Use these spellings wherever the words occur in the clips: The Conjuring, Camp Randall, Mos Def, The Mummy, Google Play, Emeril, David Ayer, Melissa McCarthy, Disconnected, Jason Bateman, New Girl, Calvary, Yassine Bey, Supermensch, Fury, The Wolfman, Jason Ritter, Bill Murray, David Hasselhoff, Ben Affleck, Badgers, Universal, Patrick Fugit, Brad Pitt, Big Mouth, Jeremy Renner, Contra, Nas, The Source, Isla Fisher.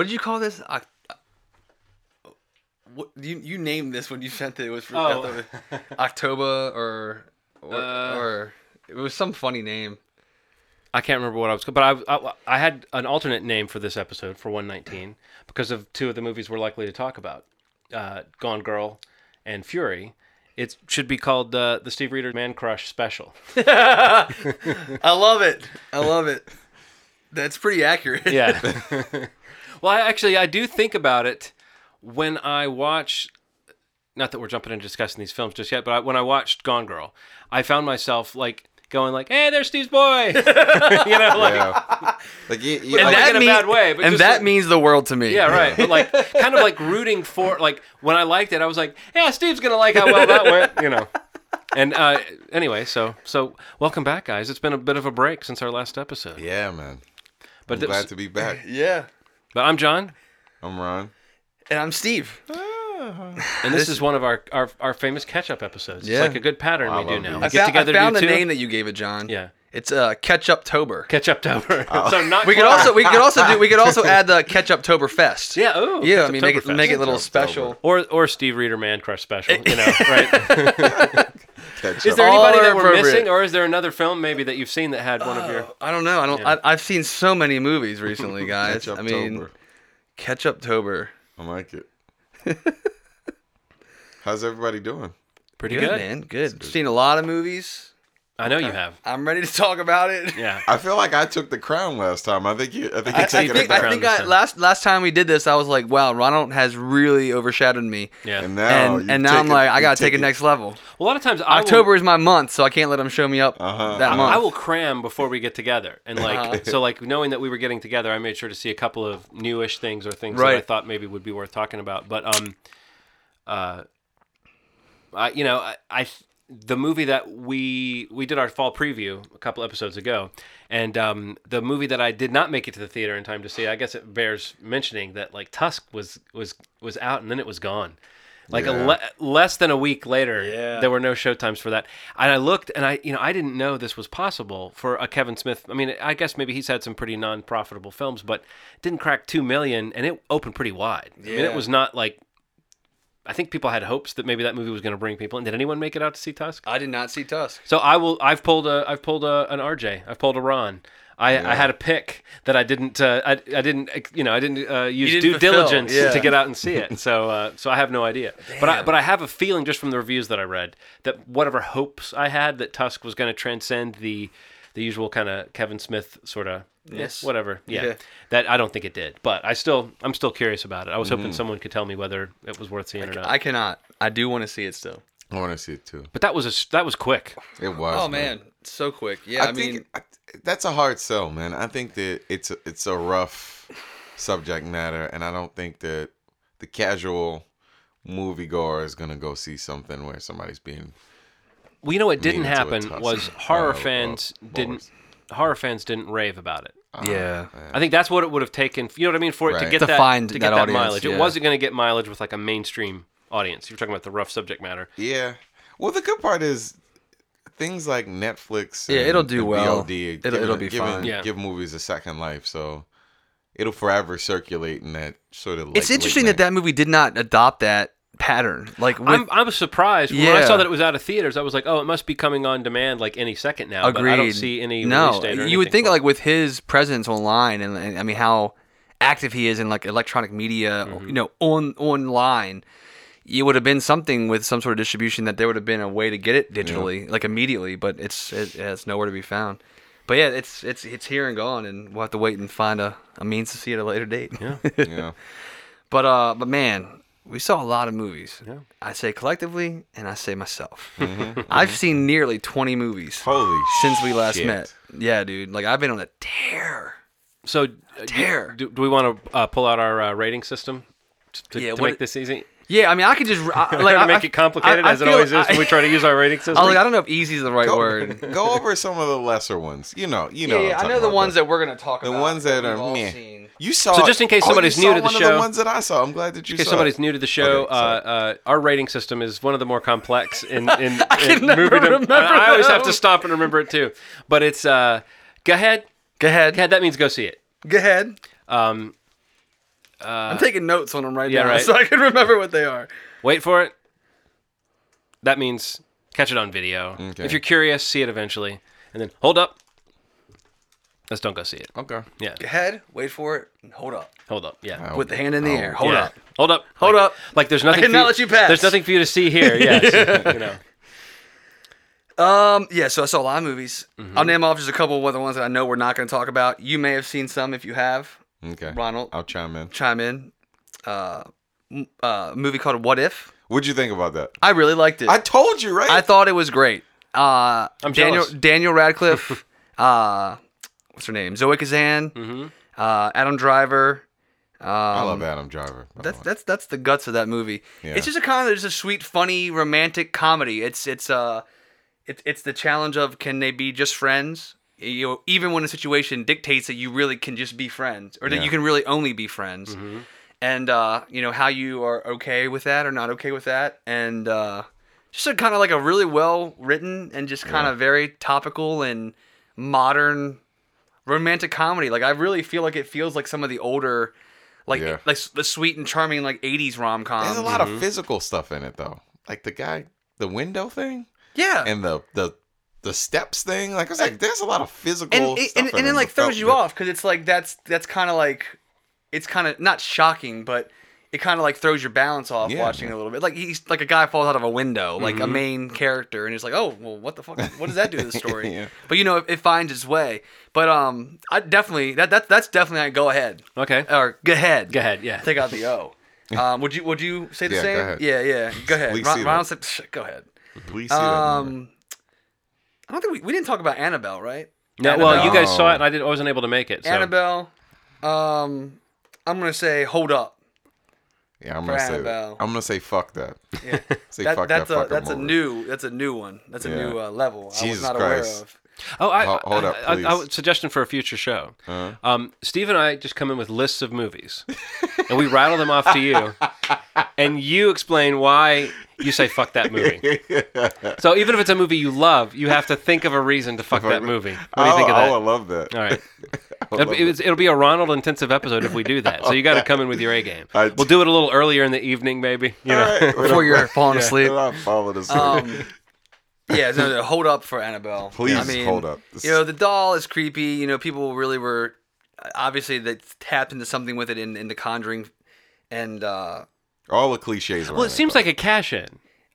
What did you call this? What you named this when you sent it? It was for October or it was some funny name. I can't remember what I was, but I had an alternate name for this episode for 119 because of two of the movies we're likely to talk about, Gone Girl and Fury. It should be called the Steve Reader Man Crush Special. I love it. That's pretty accurate. Yeah. Well, I do think about it when I watch. Not that we're jumping and discussing these films just yet, but when I watched Gone Girl, I found myself like. Going like, hey, there's Steve's boy, you know, like, yeah. Like you, and like, that in a bad way, but and that like, means the world to me. Yeah, right. But like, kind of like rooting for, like, when I liked it, I was like, yeah, Steve's gonna like how well that went, you know. And anyway, so welcome back, guys. It's been a bit of a break since our last episode. Yeah, man. But I'm glad to be back. Yeah. But I'm John. I'm Ron. And I'm Steve. And this is one of our famous catch-up episodes. Yeah. It's like a good pattern we do now. I found the name that you gave it, John. Yeah, it's Ketchuptober. Ketchuptober. Oh. So not. We could also add the Ketchuptober Fest. Yeah. Oh. Yeah. I mean, make it a little special. Or Steve Reader Man Crush Special. You know, right? Is there anybody that we're missing, or is there another film maybe that you've seen that had one of your? I don't know. I've seen so many movies recently, guys. I mean, Ketchuptober. I like it. How's everybody doing? Pretty good, man. Good. Seen a lot of movies. I know you have. I'm ready to talk about it. Yeah. I feel like I took the crown last time. I think last time we did this, I was like, wow, Ronald has really overshadowed me. Yeah. And now I'm like, I gotta take it next level. A lot of times, October is my month, so I can't let him show me up that month. I will cram before we get together, and like so, like knowing that we were getting together, I made sure to see a couple of newish things or things that I thought maybe would be worth talking about. But the movie that we did our fall preview a couple episodes ago, and the movie that I did not make it to the theater in time to see, I guess it bears mentioning that like Tusk was out and then it was gone. Like less than a week later, there were no showtimes for that. And I looked, and I didn't know this was possible for a Kevin Smith. I mean, I guess maybe he's had some pretty non-profitable films, but didn't crack $2 million, and it opened pretty wide. Yeah. I mean, it was not like. I think people had hopes that maybe that movie was going to bring people in. Did anyone make it out to see Tusk? I did not see Tusk. So I will. I've pulled an RJ. I've pulled a Ron. I had a pick that I didn't. I didn't use due diligence to get out and see it. So I have no idea. Damn. But I have a feeling just from the reviews that I read that whatever hopes I had that Tusk was going to transcend the usual kind of Kevin Smith sort of. Yes. Whatever. Yeah. Okay. That I don't think it did, but I'm still curious about it. I was hoping someone could tell me whether it was worth seeing or not. I cannot. I do want to see it still. I want to see it too. But that was quick. It was. Oh man, so quick. Yeah. I mean, that's a hard sell, man. I think that it's a rough subject matter, and I don't think that the casual moviegoer is gonna go see something where somebody's being. Well, you know what didn't happen was horror fans didn't. Horror fans didn't rave about it. Yeah, I think that's what it would have taken. You know what I mean? For it to get that mileage, it wasn't going to get mileage with like a mainstream audience. You're talking about the rough subject matter. Yeah. Well, the good part is things like Netflix. And it'll do well. VOD, it'll be fine. Give movies a second life, so it'll forever circulate in that sort of. It's interesting that movie did not adopt that pattern. Like I'm surprised when I saw that it was out of theaters. I was like, oh, it must be coming on demand like any second now. Agreed. But I don't see any release date or you would think like with his presence online and I mean how active he is in like electronic media, you know, online, it would have been something with some sort of distribution that there would have been a way to get it digitally, like immediately. But it's nowhere to be found. But yeah, it's here and gone, and we'll have to wait and find a means to see it at a later date. Yeah, yeah. But man. We saw a lot of movies. Yeah. I say collectively, and I say myself. Mm-hmm. I've seen nearly 20 movies. Holy since we last met. Yeah, dude. Like I've been on a tear. So do we want to pull out our rating system to make this easy? Yeah, I mean, I could just make it complicated as it always is when we try to use our rating system. I don't know if "easy" is the right word. Go over some of the lesser ones. You know. Yeah, I know the ones that we're gonna talk about. The ones that are meh. You saw. So just in case somebody's new to the show, one of the ones that I saw. I'm glad that you saw. In case somebody's new to the show, our rating system is one of the more complex in moviedom. I always have to stop and remember it too. But it's go ahead. That means go see it. Go ahead. I'm taking notes on them right now, so I can remember what they are. Wait for it. That means catch it on video. Okay. If you're curious, see it eventually. And then hold up. Let's don't go see it. Okay. Yeah. Your head, wait for it, and hold up. Hold up, yeah. Put the hand in the air. Hold up. Hold up. Hold up. Like there's nothing. I cannot let you pass. There's nothing for you to see here. Yes. You know. So I saw a lot of movies. Mm-hmm. I'll name off just a couple of the ones that I know we're not going to talk about. You may have seen some if you have. Okay. Ronald. I'll chime in. A movie called What If. What'd you think about that? I really liked it. I told you, right? I thought it was great. I'm jealous. Daniel Radcliffe. What's her name? Zoe Kazan. Mm-hmm. Adam Driver. I love Adam Driver. That's the guts of that movie. Yeah. It's just a kind of just a sweet, funny, romantic comedy. It's the challenge of can they be just friends? You know, even when a situation dictates that you really can just be friends, or that you can really only be friends, mm-hmm. and you know how you are okay with that or not okay with that, and just a kind of like a really well written and just kind of very topical and modern romantic comedy. Like I really feel like it feels like some of the older, like the sweet and charming like '80s rom coms. There's a lot of physical stuff in it though, like the guy, the window thing, and the steps thing, like I was like, there's a lot of physical stuff. And it like throws you off because it's like that's kind of like, it's kind of not shocking, but it kind of like throws your balance off watching a little bit. Like he's like a guy falls out of a window, like a main character, and it's like, oh well, what the fuck? What does that do to the story? But you know, it finds its way. But I definitely that's definitely a go ahead. Okay. Or go ahead. Yeah. Take out the O. Would you say the same? Go ahead. Yeah. Go ahead. Ronald said, go ahead. Please. I don't think we didn't talk about Annabelle, right? No, Annabelle. Well, you guys saw it, and I wasn't able to make it. So. Annabelle, I'm gonna say hold up. Yeah, I'm gonna Annabelle. Say that. I'm gonna say fuck that. Yeah, say that, fuck that's that. That's a new one. That's a new level. Jesus I was not Christ. Aware of. Oh, hold up, please. Suggestion for a future show. Uh-huh. Steve and I just come in with lists of movies, and we rattle them off to you, and you explain why. You say fuck that movie. So even if it's a movie you love, you have to think of a reason to fuck that movie. What do you think of that? Oh, I love that. All right. It'll be a Ronald-intensive episode if we do that. So you got to come in with your A game. We'll do it a little earlier in the evening, maybe. You know, right. Before you're falling asleep. I'm falling asleep. Hold up for Annabelle. Please hold up. You know, the doll is creepy. You know, people really were... Obviously, they tapped into something with it in The Conjuring. And... all the cliches. Well, it seems like a cash-in.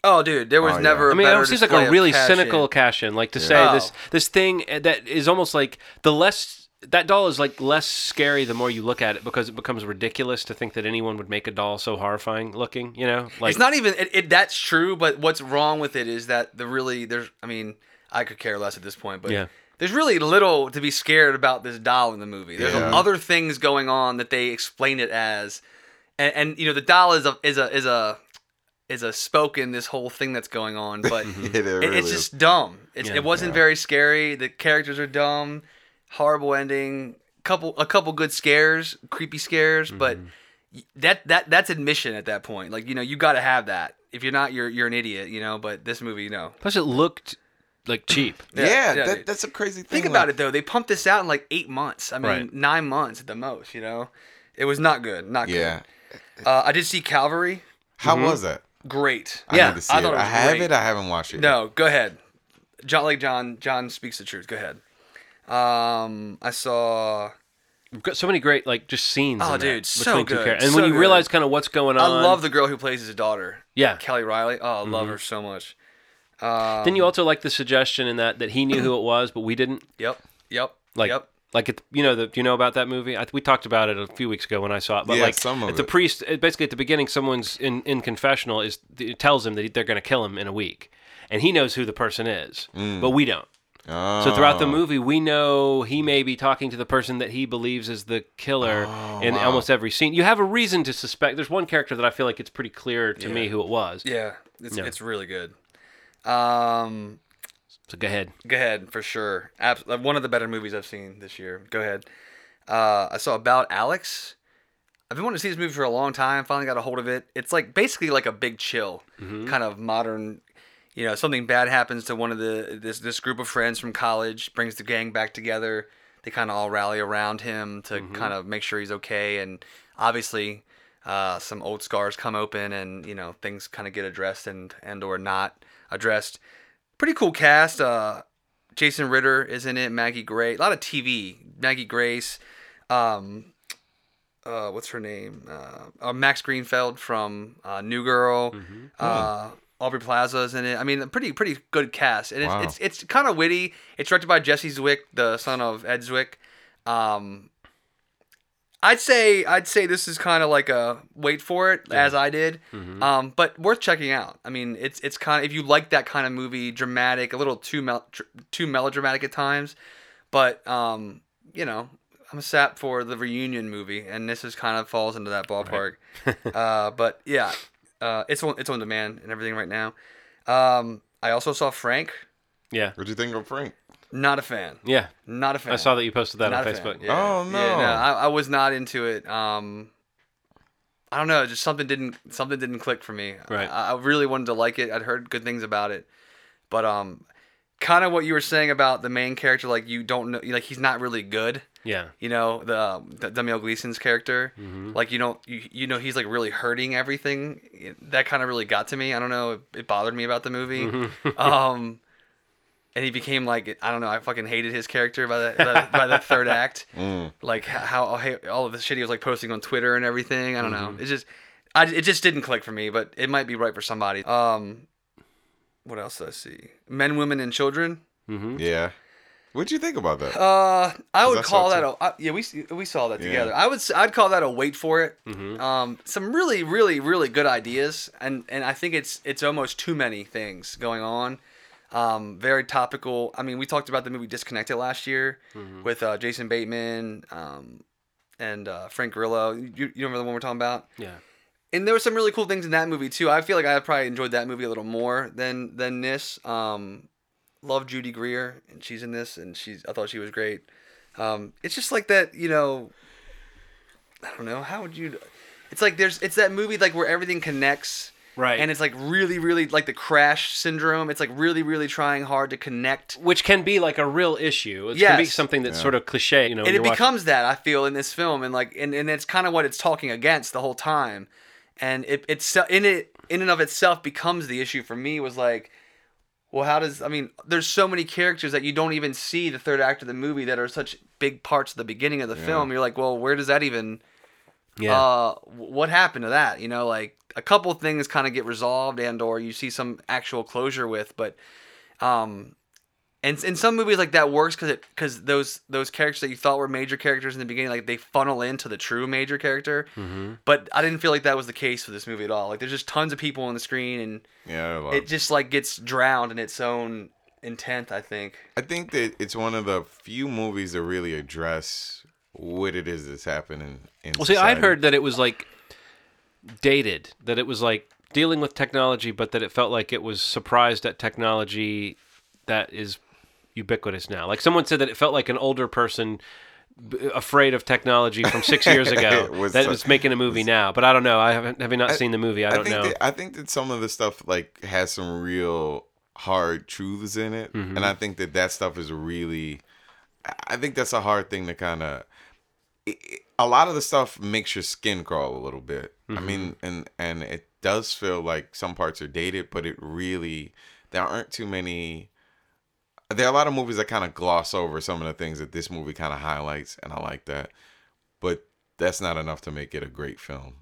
Oh, dude, there was never. A better it seems like a really cynical cash-in. Like to say this thing that is almost like the less that doll is like less scary the more you look at it because it becomes ridiculous to think that anyone would make a doll so horrifying looking. You know, like it's not even. That's true, but what's wrong with it is that there's. I mean, I could care less at this point, but there's really little to be scared about this doll in the movie. There's other things going on that they explain it as. And you know the doll is a spoke in this whole thing that's going on, but it's just dumb. It wasn't very scary. The characters are dumb, horrible ending. A couple good scares, creepy scares, but that's admission at that point. Like you know you got to have that. If you're not, you're an idiot. You know, but this movie, no. Plus, it looked like cheap. That's a crazy thing. Think about it though. They pumped this out in like 8 months. 9 months at the most. You know, it was not good. Not good. I did see Calvary. How was that? Great. I need to see it. I have it. I haven't watched it. No, go ahead. John speaks the truth. Go ahead. I saw. We've got so many great like just scenes. Oh, in dude, that, so between good. Two characters. And so when you realize kind of what's going on, I love the girl who plays his daughter. Yeah, Kelly Riley. Oh, I love her so much. Then you also like the suggestion in that he knew who it was, but we didn't. Yep. Like it, you know, do you know about that movie? We talked about it a few weeks ago when I saw it. But like some of the priest, basically at the beginning, someone's in confessional tells him that they're going to kill him in a week, and he knows who the person is, but we don't. Oh. So throughout the movie, we know he may be talking to the person that he believes is the killer in almost every scene. You have a reason to suspect. There's one character that I feel like it's pretty clear to me who it was. Yeah, it's really good. So go ahead for sure. One of the better movies I've seen this year. Go ahead. I saw About Alex. I've been wanting to see this movie for a long time. Finally got a hold of it. It's like basically like a Big Chill kind of modern. You know, something bad happens to one of this group of friends from college. Brings the gang back together. They kind of all rally around him to kind of make sure he's okay. And obviously some old scars come open and, you know, things kind of get addressed and or not addressed. Pretty cool cast. Jason Ritter is in it. Maggie Grace. A lot of TV. Maggie Grace. What's her name? Max Greenfeld from New Girl. Mm-hmm. Aubrey Plaza is in it. I mean, a pretty good cast. And wow. It's kind of witty. It's directed by Jesse Zwick, the son of Ed Zwick. I'd say this is kind of like a wait for it, as I did, but worth checking out. I mean, it's kind of, if you like that kind of movie, dramatic, a little too melodramatic at times, but you know, I'm sap for the reunion movie, and this is kind of falls into that ballpark. Right. But yeah, it's on demand and everything right now. I also saw Frank. Yeah. What do you think of Frank? Not a fan. Yeah. Not a fan. I saw that you posted that on Facebook. Yeah. Oh, no. Yeah, no, I was not into it. I don't know. Just something didn't click for me. Right. I really wanted to like it. I'd heard good things about it. But kind of what you were saying about the main character, like you don't know, like he's not really good. Yeah. You know, the Damiel Gleason's character, like you don't, you know, he's like really hurting everything. That kind of really got to me. I don't know. It bothered me about the movie. And he became like, I don't know, I fucking hated his character by the third act. Like how all of the shit he was like posting on Twitter and everything. I don't know. It just didn't click for me, but it might be right for somebody. What else did I see? Men, Women, and Children. Mm-hmm. Yeah. What'd you think about that? I would call that we saw that together. I'd call that a wait for it. Some really, really, really good ideas, and I think it's almost too many things going on. Very topical. I mean, we talked about the movie Disconnected last year with Jason Bateman and Frank Grillo. You remember the one we're talking about? Yeah. And there were some really cool things in that movie too. I feel like I probably enjoyed that movie a little more than this. Love Judy Greer, and she's in this, and I thought she was great. It's just like that, you know. I don't know. How would you? It's like it's that movie like where everything connects. Right. And it's like really, really like the Crash syndrome. It's like really, really trying hard to connect. Which can be like a real issue. It can be something that's sort of cliche, you know. And it becomes that, I feel, in this film, and like and it's kind of what it's talking against the whole time. And it in and of itself becomes the issue for me. Was like, well, there's so many characters that you don't even see the third act of the movie that are such big parts of the beginning of the film. You're like, well, where does that even what happened to that? You know, like a couple things kind of get resolved and or you see some actual closure with, but and in some movies like that works because those characters that you thought were major characters in the beginning, like they funnel into the true major character. But I didn't feel like that was the case for this movie at all. Like there's just tons of people on the screen and it just like gets drowned in its own intent. I think that it's one of the few movies that really address what it is that's happening in society. I'd heard that it was like dated, that it was like dealing with technology, but that it felt like it was surprised at technology that is ubiquitous now. Like someone said that it felt like an older person afraid of technology from 6 years ago was making a movie now. But I don't know. I haven't. Have you not seen the movie? I don't know. I think that some of the stuff like has some real hard truths in it, and I think that stuff is really. I think that's a hard thing to kind of. A lot of the stuff makes your skin crawl a little bit. I mean, and it does feel like some parts are dated, but it really, there aren't too many. There are a lot of movies that kind of gloss over some of the things that this movie kind of highlights, and I like that. But that's not enough to make it a great film.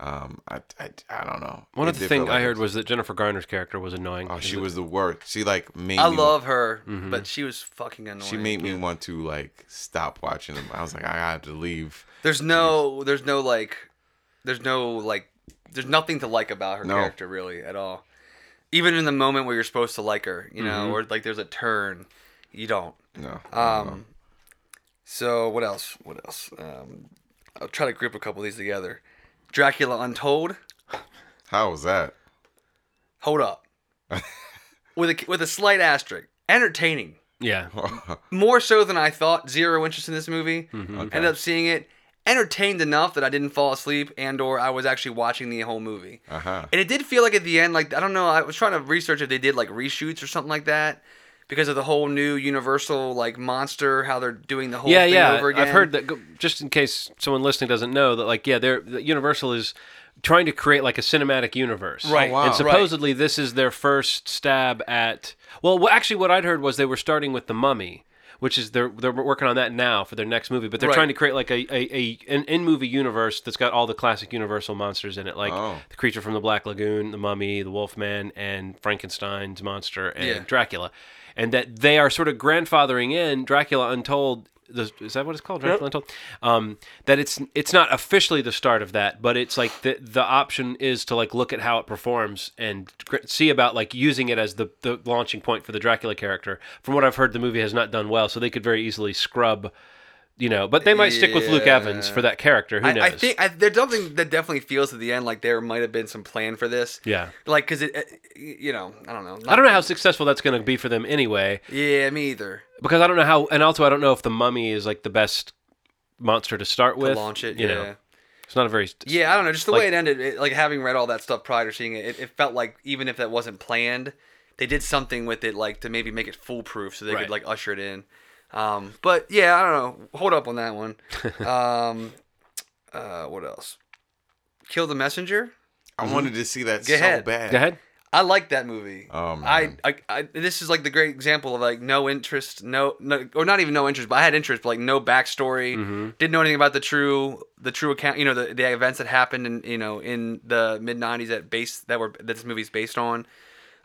I don't know. One of the things I heard was that Jennifer Garner's character was annoying. Oh, she was the worst. She like made. I love her, but she was fucking annoying. She made me want to like stop watching them. I was like, I had to leave. There's nothing to like about her character really at all. Even in the moment where you're supposed to like her, you know, or like there's a turn, you don't. No. So what else? I'll try to group a couple of these together. Dracula Untold. How was that? Hold up. with a slight asterisk. Entertaining. Yeah. More so than I thought. Zero interest in this movie. Ended up seeing it. Entertained enough that I didn't fall asleep and or I was actually watching the whole movie. And it did feel like at the end, like, I don't know, I was trying to research if they did like reshoots or something like that. because of the whole new Universal like monster, how they're doing the whole thing over again. I've heard that, just in case someone listening doesn't know, that like Universal is trying to create like a cinematic universe. Right. Oh, wow. And supposedly this is their first stab at, well, actually what I'd heard was they were starting with The Mummy, which is they're working on that now for their next movie, but they're trying to create like an in-movie universe that's got all the classic Universal monsters in it, like the creature from the Black Lagoon, the Mummy, the Wolfman, and Frankenstein's monster, and Dracula. And that they are sort of grandfathering in Dracula Untold. Is that what it's called? Dracula Untold? That it's not officially the start of that, but it's like the option is to like look at how it performs and see about like using it as the launching point for the Dracula character. From what I've heard, the movie has not done well, so they could very easily scrub, you know, but they might stick with Luke Evans for that character. Who knows? I think there's something that definitely feels at the end like there might have been some plan for this. Yeah. Like, because you know, I don't know. I don't know how successful that's going to be for them anyway. Yeah, me either. Because I don't know how, and also I don't know if the Mummy is like the best monster to start with. To launch it, you know. It's not a very... Yeah, I don't know. Just the way it ended, like having read all that stuff prior to seeing it, it felt like even if that wasn't planned, they did something with it like to maybe make it foolproof so they could like usher it in. But yeah, I don't know. Hold up on that one. What else? Kill the Messenger? I wanted to see that bad. Go ahead. I like that movie. Oh man. I this is like the great example of like no interest, no or not even no interest, but I had interest, but like no backstory. Mm-hmm. Didn't know anything about the true account, you know, the events that happened in, you know, in the mid-90s that this movie's based on.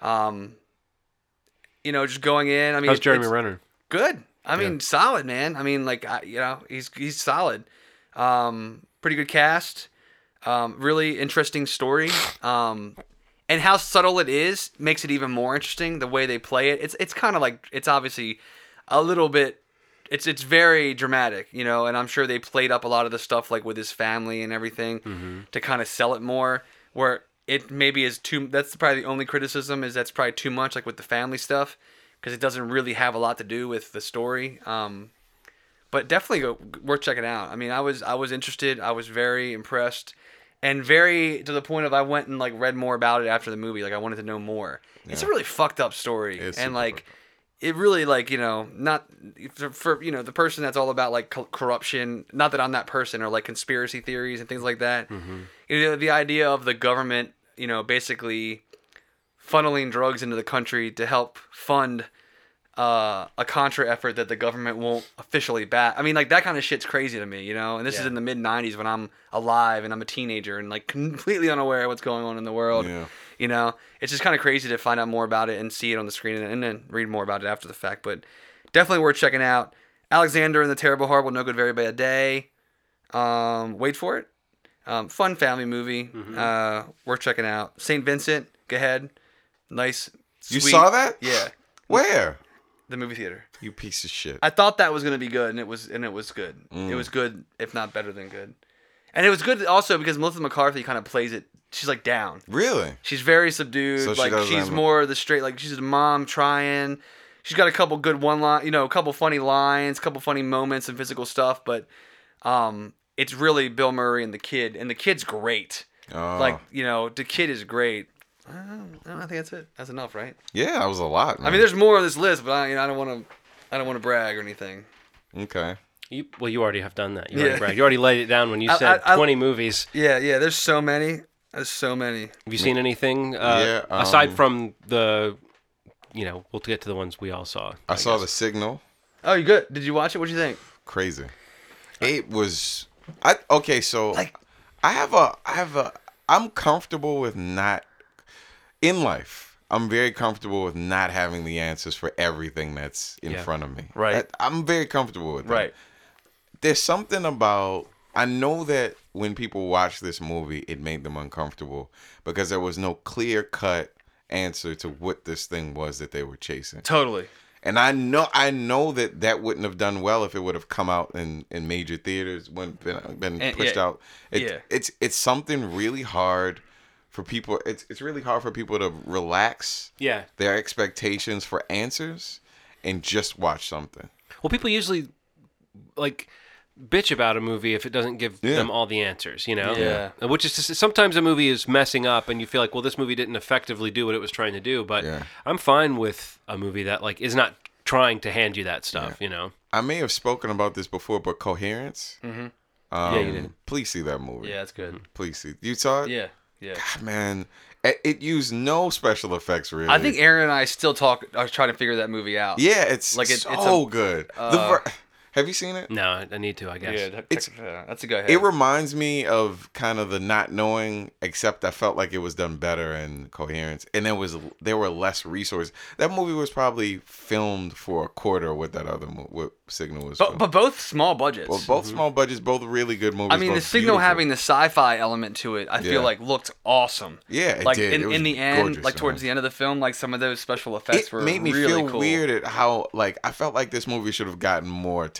You know, just going in, I mean, how's Jeremy Renner? Good. I mean, solid, man. I mean, like, you know, he's solid. Pretty good cast. Really interesting story. And how subtle it is makes it even more interesting. The way they play it, it's kind of like, it's obviously a little bit. It's very dramatic, you know. And I'm sure they played up a lot of the stuff like with his family and everything to kind of sell it more. Where it maybe is too. That's probably the only criticism is that's probably too much, like with the family stuff. Because it doesn't really have a lot to do with the story, but definitely worth checking out. I mean, I was interested. I was very impressed, and very to the point of I went and like read more about it after the movie. Like I wanted to know more. Yeah. It's a really fucked up story, and like it really like, you know, not for you know the person that's all about like corruption. Not that I'm that person, or like conspiracy theories and things like that. Mm-hmm. You know, the idea of the government, you know, basically funneling drugs into the country to help fund a Contra effort that the government won't officially back. I mean, like, that kind of shit's crazy to me, you know? And this is in the mid-90s when I'm alive and I'm a teenager and, like, completely unaware of what's going on in the world. Yeah. You know? It's just kind of crazy to find out more about it and see it on the screen and then read more about it after the fact. But definitely worth checking out. Alexander and the Terrible, Horrible, No Good, Very Bad Day. Wait for it. Fun family movie. Mm-hmm. Worth checking out. St. Vincent. Go ahead. Nice. Sweet. You saw that? Yeah. Where? The movie theater. You piece of shit. I thought that was gonna be good, and it was good. Mm. It was good, if not better than good. And it was good also because Melissa McCarthy kind of plays it. She's like down. Really? She's very subdued. So like she's more the straight. Like she's a mom trying. She's got a couple good one line. You know, a couple funny lines, couple funny moments and physical stuff. But it's really Bill Murray and the kid, and the kid's great. Oh. Like, you know, the kid is great. I think that's it. That's enough, right? Yeah, that was a lot, man. I mean, there's more on this list, but I don't want to. I don't want to brag or anything. Okay. You already have done that. You already bragged. You already laid it down when you said 20 movies. Yeah. There's so many. Have you seen anything aside from the? You know, we'll get to the ones we all saw. I saw The Signal. Oh, you good? Did you watch it? What'd you think? Crazy. It was. So like, I'm comfortable with not. In life, I'm very comfortable with not having the answers for everything that's in front of me. Right. I'm very comfortable with that. Right. There's something about... I know that when people watch this movie, it made them uncomfortable because there was no clear-cut answer to what this thing was that they were chasing. Totally. And I know that wouldn't have done well if it would have come out in major theaters, wouldn't have been pushed out. It's something really hard... For people, it's really hard for people to relax their expectations for answers and just watch something. Well, people usually, like, bitch about a movie if it doesn't give them all the answers, you know? Yeah. Which is just, sometimes a movie is messing up and you feel like, well, this movie didn't effectively do what it was trying to do, but I'm fine with a movie that like is not trying to hand you that stuff, you know? I may have spoken about this before, but Coherence. Mm-hmm. Yeah, you did. Please see that movie. Yeah, it's good. Please see. You saw it? Yeah. Yeah. God, man. It used no special effects, really. I think Aaron and I still are trying to figure that movie out. Yeah, it's like it's good. Have you seen it? No, I need to, I guess. Yeah, that's a go ahead. It reminds me of kind of the not knowing, except I felt like it was done better in Coherence. And there were less resources. That movie was probably filmed for a quarter with that other movie, what Signal was. But both small budgets. Well, both small budgets, both really good movies. I mean, The Signal having the sci-fi element to it, I feel like looked awesome. Yeah, it like, did. In the end, gorgeous, like towards the end of the film, like some of those special effects were really cool. It made me feel weird at how, like, I felt like this movie should have gotten more attention.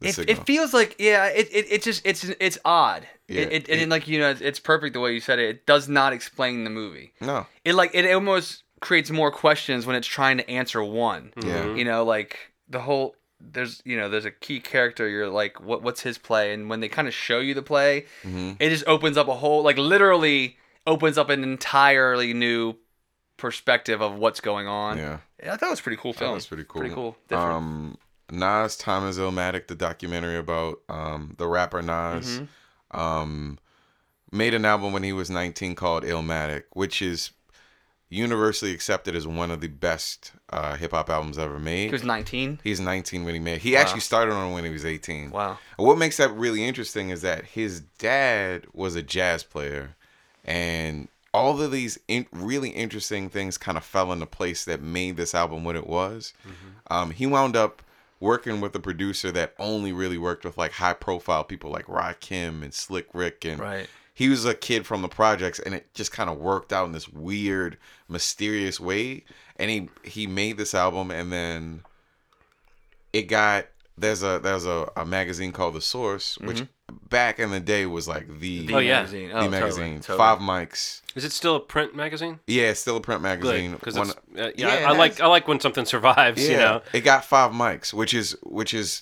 It feels like it's odd. Yeah, and like, you know, it's perfect the way you said it. It does not explain the movie. No, it like it almost creates more questions when it's trying to answer one. Yeah, you know, like the whole there's a key character. You're like, what's his play? And when they kind of show you the play, it just opens up a whole, like literally opens up an entirely new perspective of what's going on. Yeah, I thought it was pretty cool film. That was pretty cool. Pretty cool. Different. Nas, Time is Illmatic, the documentary about the rapper Nas, made an album when he was 19 called Illmatic, which is universally accepted as one of the best hip-hop albums ever made. He was 19? He's 19 when he made it. He actually started on it when he was 18. Wow. And what makes that really interesting is that his dad was a jazz player, and all of these really interesting things kind of fell into place that made this album what it was. He wound up working with a producer that only really worked with like high profile people like Rakim and Slick Rick, and he was a kid from the projects, and it just kind of worked out in this weird, mysterious way. And he made this album, and then it got there's a magazine called The Source, which back in the day was like the magazine. Totally. 5 mics. Is it still a print magazine? Yeah, it's still a print magazine. Because I like when something survives. Yeah, you know, it got 5 mics, which is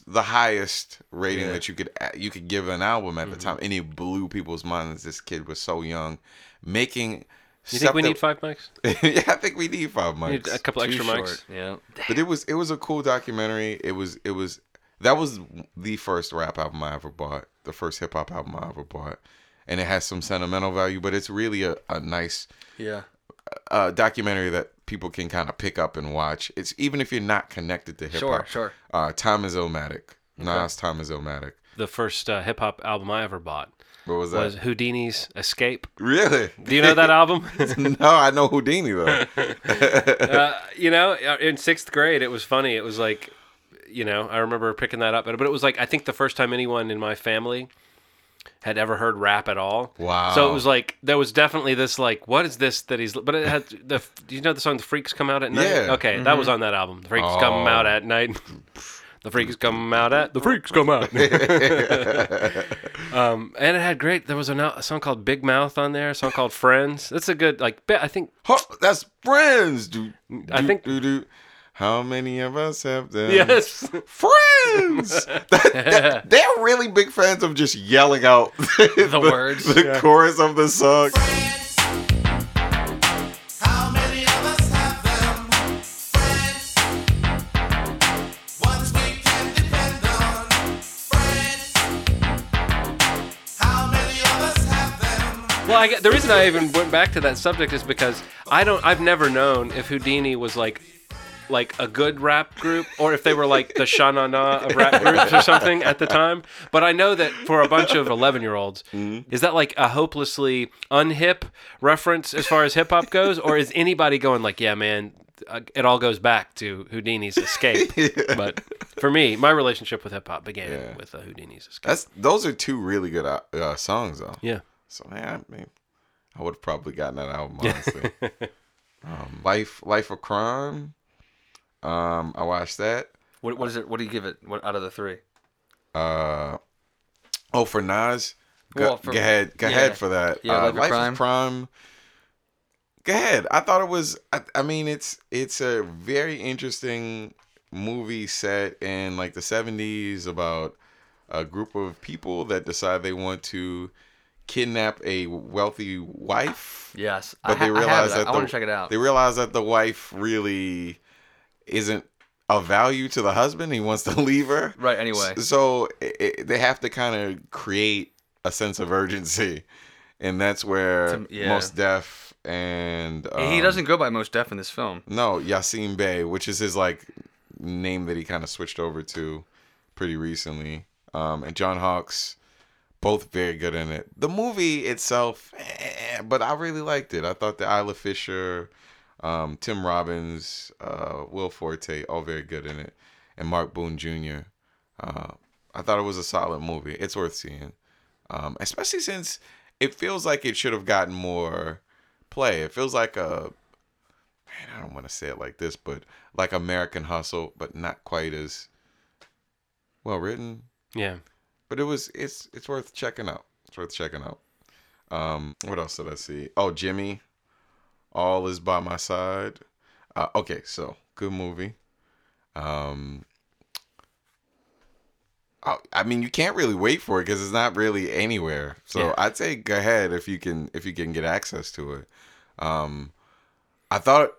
the highest rating that you could give an album at the time, and it blew people's minds. This kid was so young, making. You think we need 5 mics? Yeah, I think we need 5 mics. Need a couple extra mics. Yeah, but it was a cool documentary. It was. That was the first rap album I ever bought, the first hip-hop album I ever bought. And it has some sentimental value, but it's really a nice documentary that people can kind of pick up and watch. It's even if you're not connected to hip-hop. Sure. Time is Illmatic. Okay. Nas, Time is Illmatic. The first hip-hop album I ever bought. What was that? Was Whodini's Escape. Really? Do you know that album? No, I know Whodini, though. You know, in 6th grade, it was funny. It was like, you know, I remember picking that up, but it was like, I think the first time anyone in my family had ever heard rap at all. Wow. So it was like, there was definitely this like, what is this that he's, but it had the, do you know the song The Freaks Come Out at Night? Yeah. Okay. That was on that album. The Freaks Come Out at Night. The Freaks Come Out at, The Freaks Come Out. And it had great, there was a song called Big Mouth on there, a song called Friends. That's a good, like, I think. That's Friends, dude. I think. How many of us have them? Yes. Friends! They're really big fans of just yelling out the words. The chorus of the song. Friends. How many of us have them? Friends. Ones we can depend on. Friends. How many of us have them? Well, the reason I even went back to that subject is because I've never known if Whodini was like a good rap group, or if they were like the Sha-na-na of rap groups or something at the time. But I know that for a bunch of 11-year-olds, is that like a hopelessly unhip reference as far as hip hop goes, or is anybody going like, yeah, man, it all goes back to Whodini's Escape? But for me, my relationship with hip hop began with Whodini's Escape. Those are 2 really good songs, though. Yeah. So man, I would have probably gotten that album, honestly. Life of Crime. I watched that. What is it? What do you give it? What out of the 3? For Nas, go ahead for that. Yeah, Life of Crime. Go ahead. I thought it was. I mean, it's a very interesting movie set in like the 70s about a group of people that decide they want to kidnap a wealthy wife. Yes. But they realize that I want to check it out. They realize that the wife really isn't of value to the husband. He wants to leave her. Right, anyway. So they have to kind of create a sense of urgency. And that's where Mos Def and... he doesn't go by Mos Def in this film. No, Yassine Bey, which is his like name that he kind of switched over to pretty recently. And John Hawkes, both very good in it. The movie itself, but I really liked it. I thought that Isla Fisher, Tim Robbins, Will Forte, all very good in it. And Mark Boone Jr. I thought it was a solid movie. It's worth seeing. Especially since... It feels like it should have gotten more play. It feels like I don't want to say it like this, but like American Hustle, but not quite as well written. Yeah. But it's worth checking out. It's worth checking out. What else did I see? Oh, Jimmy. All Is By My Side. Okay, so good movie. I mean, you can't really wait for it because it's not really anywhere. So yeah. I'd say go ahead if you can get access to it. I thought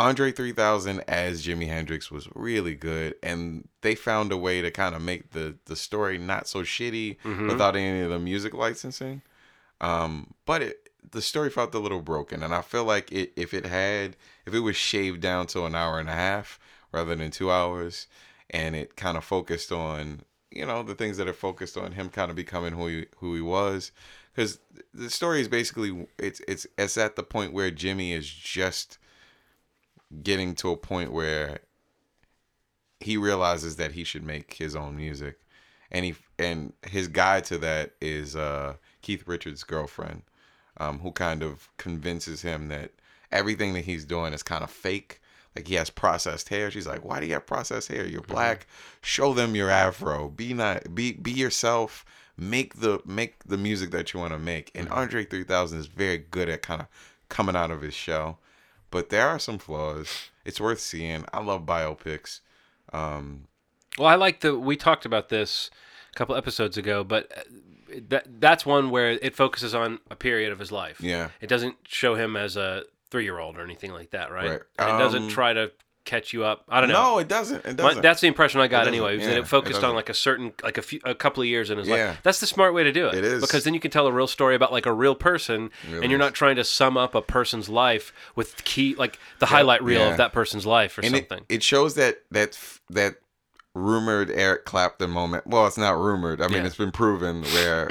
Andre 3000 as Jimi Hendrix was really good, and they found a way to kind of make the story not so shitty without any of the music licensing. But the story felt a little broken, and I feel like if it was shaved down to an hour and a half rather than 2 hours. And it kind of focused on, the things that are focused on him kind of becoming who he was. Because the story is basically, it's at the point where Jimmy is just getting to a point where he realizes that he should make his own music. And his guide to that is Keith Richards' girlfriend, who kind of convinces him that everything that he's doing is kind of fake. Like, he has processed hair. She's like, why do you have processed hair? You're black. Show them your afro. Be yourself. Make the music that you want to make. And Andre 3000 is very good at kind of coming out of his shell. But there are some flaws. It's worth seeing. I love biopics. Well, I like we talked about this a couple episodes ago, but that's one where it focuses on a period of his life. Yeah. It doesn't show him as a... 3-year-old or anything like that, right? And it doesn't try to catch you up. I don't know. No, it doesn't. That's the impression I got anyway. Yeah, it focused on like a couple of years in his life. That's the smart way to do it. It is. Because then you can tell a real story about like a real person and you're not trying to sum up a person's life with the highlight reel of that person's life or something. It shows that rumored Eric Clapton moment. Well, it's not rumored. I mean, it's been proven where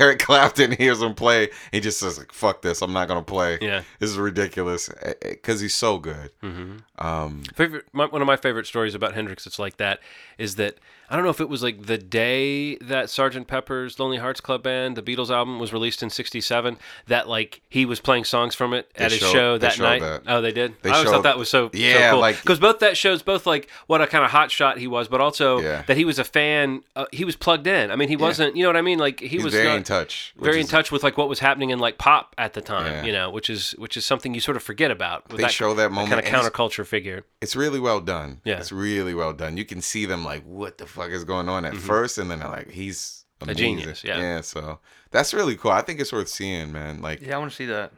Eric Clapton hears him play. He just says, like, fuck this. I'm not going to play. Yeah. This is ridiculous. Because he's so good. Mm-hmm. One of my favorite stories about Hendrix that's like that is that, I don't know if it was like the day that Sgt. Pepper's Lonely Hearts Club Band, the Beatles album, was released in 1967, that like he was playing songs from it at his show that night. Oh, they did? I always thought that was so cool. Because that shows both like what a kind of hot shot he was, but also that he was a fan. He was plugged in. I mean, he wasn't, you know what I mean? Like he was very in touch. Very in touch with like what was happening in like pop at the time, which is something you sort of forget about. They show that moment. That kind of counterculture figure. It's really well done. Yeah. It's really well done. You can see them like, what the fuck is going on at first, and then they're like, he's amazing. A genius. Yeah. Yeah. So that's really cool. I think it's worth seeing, man. Like, yeah, I want to see that.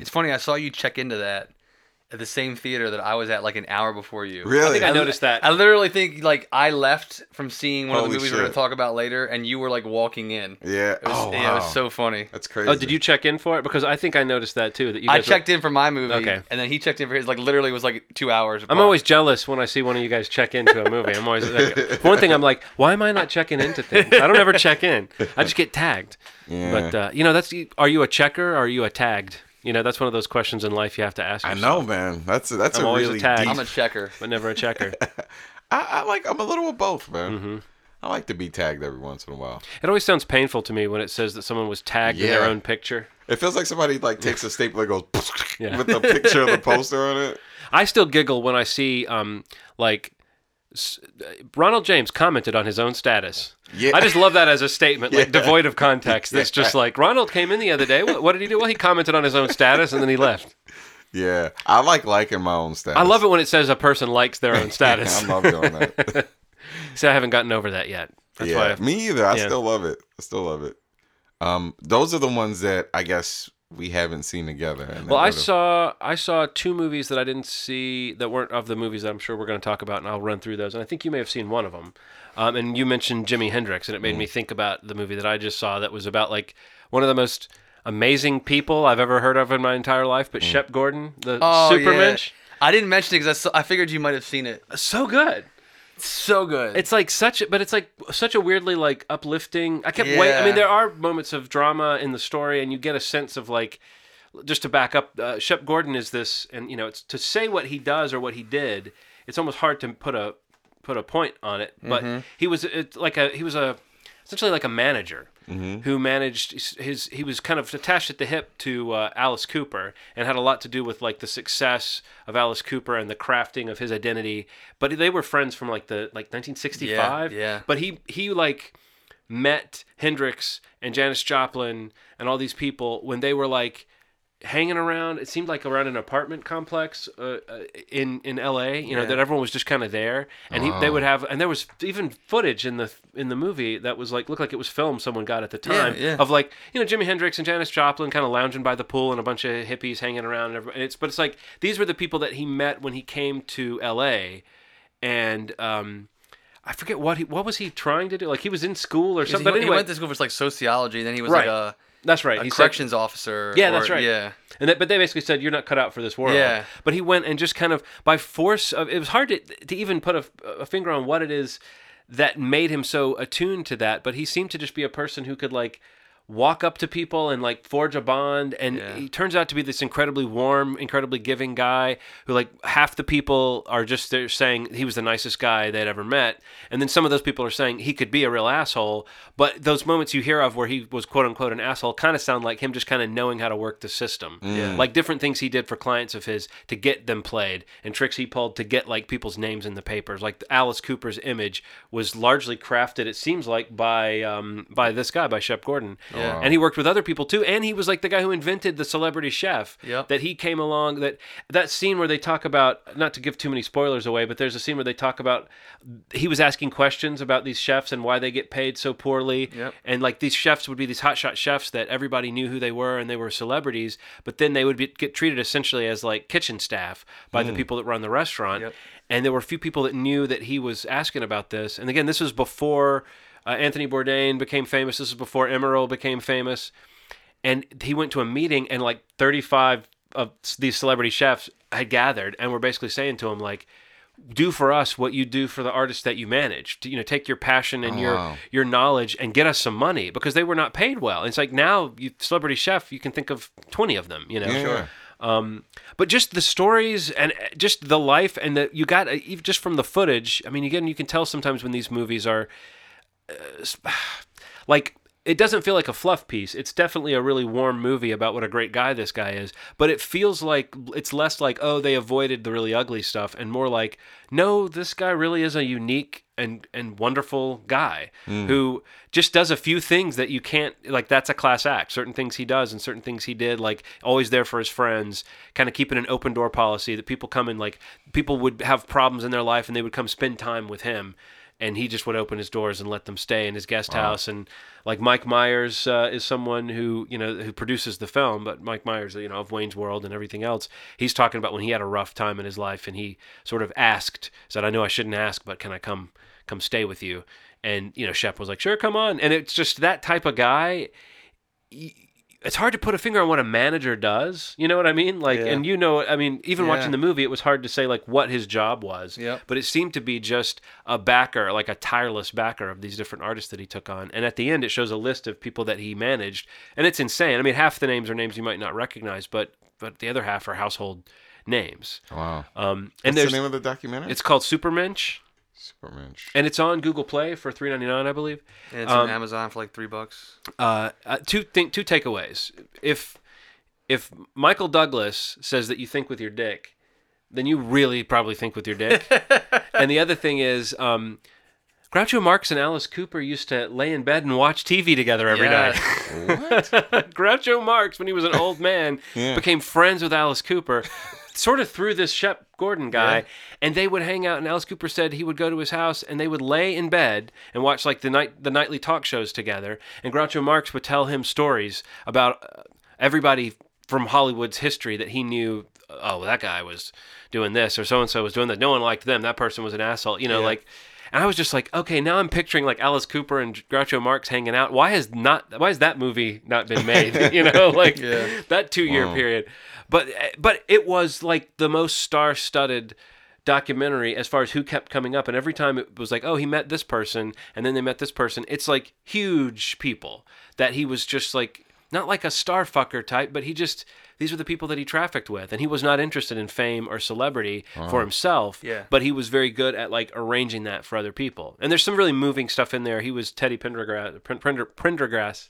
It's funny. I saw you check into that at the same theater that I was at like an hour before you. Really? I think I noticed that. I literally think like I left from seeing one of the movies we're going to talk about later, and you were like walking in. Yeah. It was so funny. That's crazy. Oh, did you check in for it? Because I think I noticed that too. That you guys checked in for my movie, and then he checked in for his. Like literally, it was like 2 hours apart. I'm always jealous when I see one of you guys check into a movie. I'm always like, one thing I'm like, why am I not checking into things? I don't ever check in. I just get tagged. Yeah. But that's. Are you a checker? Or are you a tagged? That's one of those questions in life you have to ask yourself. I know, man. That's I'm a really deep... I'm a checker, but never a checker. I'm a little of both, man. Mm-hmm. I like to be tagged every once in a while. It always sounds painful to me when it says that someone was tagged in their own picture. It feels like somebody like takes a stapler and goes with the picture of the poster on it. I still giggle when I see Ronald James commented on his own status. Yeah. I just love that as a statement, like devoid of context. That's just like, Ronald came in the other day. What did he do? Well, he commented on his own status and then he left. Yeah. I like liking my own status. I love it when it says a person likes their own status. I love doing that. So I haven't gotten over that yet. That's why me either. I still love it. I still love it. Those are the ones that I guess we haven't seen together. And well, I saw two movies that I didn't see that weren't of the movies that I'm sure we're going to talk about, and I'll run through those. And I think you may have seen one of them. And you mentioned Jimi Hendrix, and it made me think about the movie that I just saw that was about like one of the most amazing people I've ever heard of in my entire life, but Shep Gordon, the Supermensch. Yeah. I didn't mention it because I figured you might have seen it. So good. So good. It's like such a weirdly like uplifting. I kept waiting. I mean, there are moments of drama in the story, and you get a sense of like, just to back up, Shep Gordon is this, and you know, it's to say what he does or what he did. It's almost hard to put a point on it, but he was essentially like a manager who managed his. He was kind of attached at the hip to Alice Cooper, and had a lot to do with like the success of Alice Cooper and the crafting of his identity. But they were friends from like 1965. Yeah. But he like met Hendrix and Janis Joplin and all these people when they were like hanging around. It seemed like around an apartment complex in LA, you know, that everyone was just kind of there, and they would have, and there was even footage in the movie that was like, looked like it was film someone got at the time of like, you know, Jimi Hendrix and Janis Joplin kind of lounging by the pool and a bunch of hippies hanging around and everybody. But it's like, these were the people that he met when he came to LA, and, I forget what was he trying to do? Like he was in school or something. But anyway, he went to school for like sociology. Then he was like a That's right. He's corrections officer. Yeah, that's right. Yeah. But they basically said, you're not cut out for this world. Yeah. But he went and just kind of, by force of, it was hard to even put a finger on what it is that made him so attuned to that. But he seemed to just be a person who could like walk up to people and like forge a bond. And he turns out to be this incredibly warm, incredibly giving guy who like half the people are just, they're saying he was the nicest guy they'd ever met. And then some of those people are saying he could be a real asshole. But those moments you hear of where he was quote unquote an asshole kind of sound like him just kind of knowing how to work the system. Yeah. Like different things he did for clients of his to get them played and tricks he pulled to get like people's names in the papers. Like Alice Cooper's image was largely crafted, it seems like, by this guy, by Shep Gordon. Yeah. And he worked with other people too, and he was like the guy who invented the celebrity chef. Yep. That he came along. That scene where they talk about, not to give too many spoilers away, but there's a scene where they talk about he was asking questions about these chefs and why they get paid so poorly. Yep. And like these chefs would be these hotshot chefs that everybody knew who they were and they were celebrities, but then they would get treated essentially as like kitchen staff by the people that run the restaurant. Yep. And there were a few people that knew that he was asking about this. And again, this was before Anthony Bourdain became famous. This is before Emeril became famous. And he went to a meeting, and like 35 of these celebrity chefs had gathered and were basically saying to him, like, do for us what you do for the artists that you manage. You know, take your passion and your knowledge and get us some money, because they were not paid well. And it's like, now, celebrity chef, you can think of 20 of them, you know? Yeah, sure. But just the stories and just the life, and that you got just from the footage. I mean, again, you can tell sometimes when these movies are like, it doesn't feel like a fluff piece. It's definitely a really warm movie about what a great guy this guy is, but it feels like it's less like, oh, they avoided the really ugly stuff, and more like, no, this guy really is a unique and wonderful guy who just does a few things that you can't, like, that's a class act. Certain things he does and certain things he did, like always there for his friends, kind of keeping an open door policy that people come in, like people would have problems in their life and they would come spend time with him. And he just would open his doors and let them stay in his guest house. And like Mike Myers is someone who, you know, who produces the film, but Mike Myers, you know, of Wayne's World and everything else, he's talking about when he had a rough time in his life and he sort of said, I know I shouldn't ask, but can I come stay with you? And, you know, Shep was like, sure, come on. And it's just that type of guy. It's hard to put a finger on what a manager does. You know what I mean? Like, and you know, I mean, even watching the movie, it was hard to say like what his job was, but it seemed to be just a backer, like a tireless backer of these different artists that he took on. And at the end, it shows a list of people that he managed, and it's insane. I mean, half the names are names you might not recognize, but the other half are household names. Wow. And what's the name of the documentary? It's called Supermensch. And it's on Google Play for $3.99, I believe. And it's on Amazon for like $3. Two takeaways. If Michael Douglas says that you think with your dick, then you really probably think with your dick. And the other thing is, Groucho Marx and Alice Cooper used to lay in bed and watch TV together every night. What? Groucho Marx, when he was an old man, became friends with Alice Cooper. sort of through this Shep Gordon guy, yeah. And they would hang out, and Alice Cooper said he would go to his house, and they would lay in bed and watch like the nightly talk shows together, and Groucho Marx would tell him stories about everybody from Hollywood's history that he knew. Oh, that guy was doing this, or so-and-so was doing that. No one liked them. That person was an asshole. You know, yeah. Like... And I was just like, okay, now I'm picturing like Alice Cooper and Groucho Marx hanging out. Why has that movie not been made? You know, like yeah. That 2-year period. But it was like the most star-studded documentary as far as who kept coming up. And every time it was like, oh, he met this person, and then they met this person. It's like huge people that he was just like, not like a star fucker type, but he just... These were the people that he trafficked with, and he was not interested in fame or celebrity for himself, yeah. But he was very good at like arranging that for other people. And there's some really moving stuff in there. He was Teddy Pendergrass.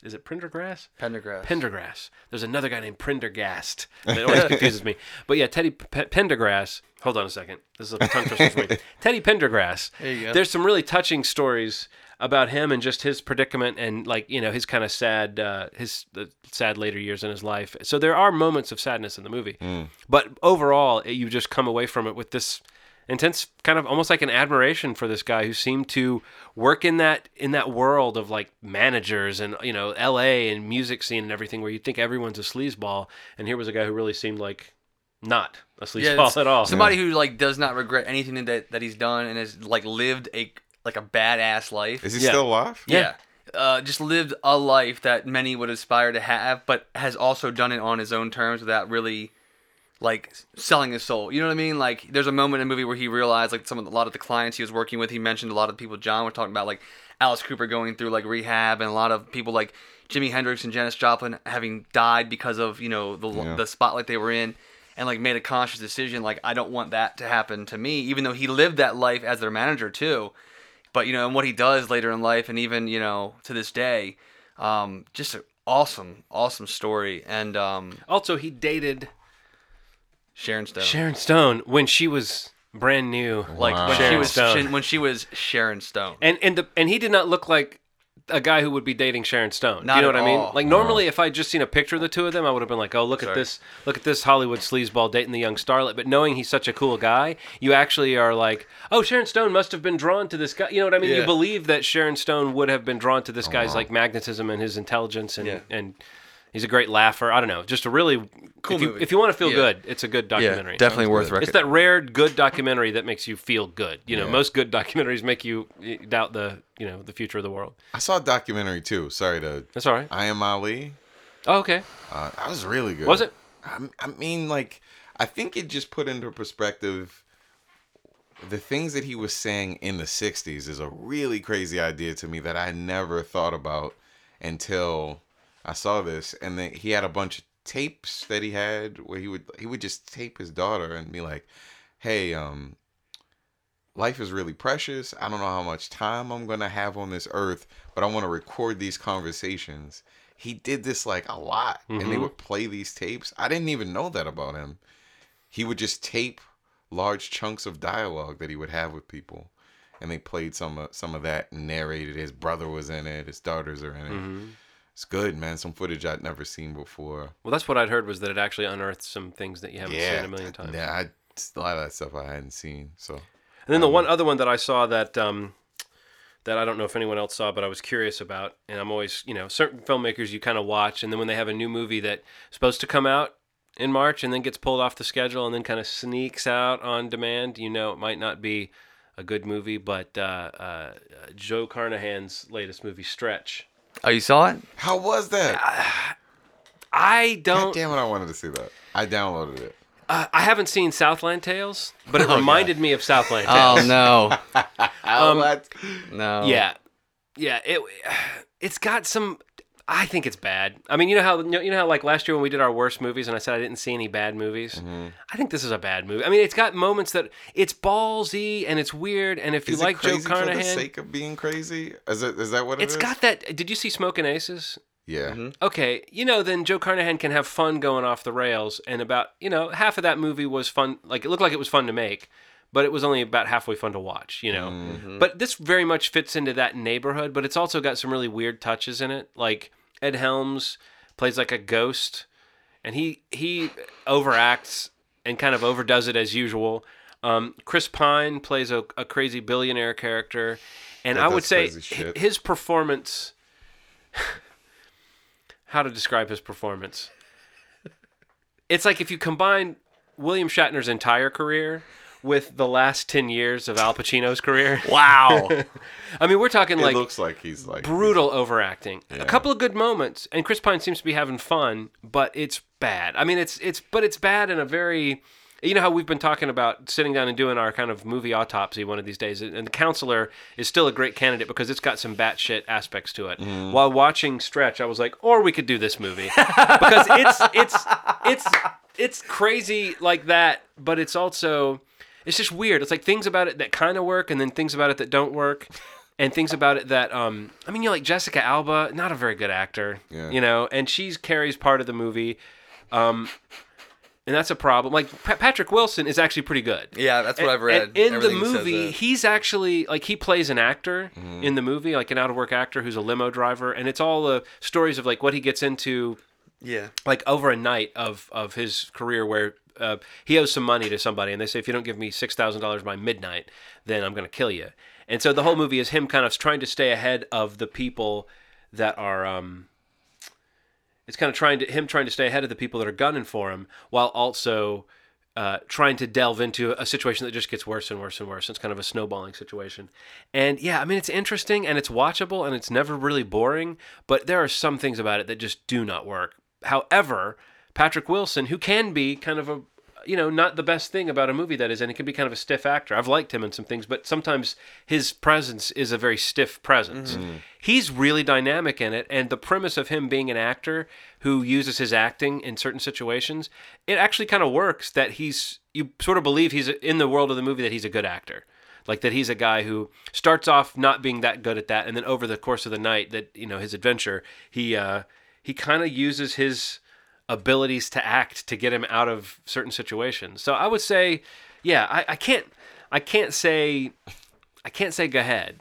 Is it Pendergrass? Pendergrass. There's another guy named Prendergast that always confuses me. But yeah, Teddy Pendergrass. Hold on a second. This is a tongue twister for me. Teddy Pendergrass. There you go. There's some really touching stories about him and just his predicament and like, you know, his kind of sad, sad later years in his life. So there are moments of sadness in the movie, but overall you just come away from it with this intense kind of almost like an admiration for this guy who seemed to work in that world of like managers and, you know, LA and music scene and everything where you think everyone's a sleazeball. And here was a guy who really seemed like not a sleazeball at all. Somebody who like does not regret anything that he's done and has like lived a badass life. Is he still alive? Yeah. Just lived a life that many would aspire to have, but has also done it on his own terms without really, like, selling his soul. You know what I mean? Like, there's a moment in the movie where he realized, like, a lot of the clients he was working with, he mentioned a lot of the people John was talking about, like, Alice Cooper going through, like, rehab, and a lot of people like Jimi Hendrix and Janis Joplin having died because of, you know, the spotlight they were in. And, like, made a conscious decision, like, I don't want that to happen to me, even though he lived that life as their manager, too. But, you know, and what he does later in life and even, you know, to this day, just an awesome, awesome story. And also, he dated Sharon Stone. Sharon Stone when she was brand new. Wow. Like, when she was Sharon Stone. And he did not look like a guy who would be dating Sharon Stone. Not you know at what all. I mean? Like, normally, if I'd just seen a picture of the two of them, I would have been like, oh, look at this Hollywood sleazeball dating the young starlet. But knowing he's such a cool guy, you actually are like, oh, Sharon Stone must have been drawn to this guy. You know what I mean? Yeah. You believe that Sharon Stone would have been drawn to this guy's, like, magnetism and his intelligence, and he's a great laugher. I don't know. Just a really cool movie. If you want to feel good, it's a good documentary. Yeah, definitely worth recording. It's that rare good documentary that makes you feel good. You know, most good documentaries make you doubt the future of the world. I saw a documentary too. Sorry to. That's all right. I Am Ali. Oh, okay. That was really good. Was it? I mean, like, I think it just put into perspective the things that he was saying in the 60s is a really crazy idea to me that I never thought about until I saw this. And then he had a bunch of tapes that he had where he would just tape his daughter and be like, hey, life is really precious. I don't know how much time I'm going to have on this earth, but I want to record these conversations. He did this like a lot, and they would play these tapes. I didn't even know that about him. He would just tape large chunks of dialogue that he would have with people, and they played some of that and narrated. His brother was in it. His daughters are in it. Mm-hmm. It's good, man. Some footage I'd never seen before. Well, that's what I'd heard was that it actually unearthed some things that you haven't seen a million times. Yeah, a lot of that stuff I hadn't seen, so... And then the one other one that I saw that I don't know if anyone else saw, but I was curious about, and I'm always, you know, certain filmmakers you kind of watch, and then when they have a new movie that's supposed to come out in March and then gets pulled off the schedule and then kind of sneaks out on demand, you know, it might not be a good movie, but Joe Carnahan's latest movie, Stretch. Oh, you saw it? How was that? I don't... God damn it, I wanted to see that. I downloaded it. I haven't seen Southland Tales, but it reminded me of Southland Tales. Oh, no. No. Yeah. Yeah. It's got some... I think it's bad. I mean, you know how like last year when we did our worst movies and I said I didn't see any bad movies? Mm-hmm. I think this is a bad movie. I mean, it's got moments that... It's ballsy and it's weird, and if you like Joe Carnahan... Is it crazy for the sake of being crazy? Is that what it is? It's got that... Did you see Smokin' Aces? Yeah. Mm-hmm. Okay, you know, then Joe Carnahan can have fun going off the rails, and about, you know, half of that movie was fun, like, it looked like it was fun to make, but it was only about halfway fun to watch, you know? Mm-hmm. But this very much fits into that neighborhood, but it's also got some really weird touches in it, like, Ed Helms plays like a ghost, and he overacts and kind of overdoes it as usual. Chris Pine plays a crazy billionaire character, and I would say his performance... how to describe his performance? It's like if you combine William Shatner's entire career with the last 10 years of Al Pacino's career. Wow. I mean, we're talking like... It looks like he's like... Brutal overacting. Yeah. A couple of good moments, and Chris Pine seems to be having fun, but it's bad. I mean, it's bad in a very... You know how we've been talking about sitting down and doing our kind of movie autopsy one of these days, and The Counselor is still a great candidate because it's got some batshit aspects to it. Mm. While watching Stretch, I was like, or we could do this movie. Because it's crazy like that, but it's also... It's just weird. It's like things about it that kind of work and then things about it that don't work and things about it that, I mean, you're like Jessica Alba, not a very good actor, yeah. You know, and she carries part of the movie. And that's a problem. Like Patrick Wilson is actually pretty good. Yeah, that's what I've read. And in the movie, he's actually like he plays an actor mm-hmm. in the movie, like an out of work actor who's a limo driver. And it's all the stories of like what he gets into. Yeah. Like over a night of his career where he owes some money to somebody, and they say, if you don't give me $6,000 by midnight, then I'm going to kill you. And so the whole movie is him kind of trying to stay ahead of the people that are... it's kind of him trying to stay ahead of the people that are gunning for him, while also trying to delve into a situation that just gets worse and worse and worse. It's kind of a snowballing situation. And yeah, I mean, it's interesting, and it's watchable, and it's never really boring, but there are some things about it that just do not work. However... Patrick Wilson, who can be kind of a, you know, not the best thing about a movie that is, and he can be kind of a stiff actor. I've liked him in some things, but sometimes his presence is a very stiff presence. Mm-hmm. He's really dynamic in it, and the premise of him being an actor who uses his acting in certain situations, it actually kind of works that you sort of believe he's in the world of the movie that he's a good actor. Like that he's a guy who starts off not being that good at that, and then over the course of the night that, you know, his adventure, he kind of uses his... abilities to act to get him out of certain situations. So I would say, yeah, I can't say go ahead,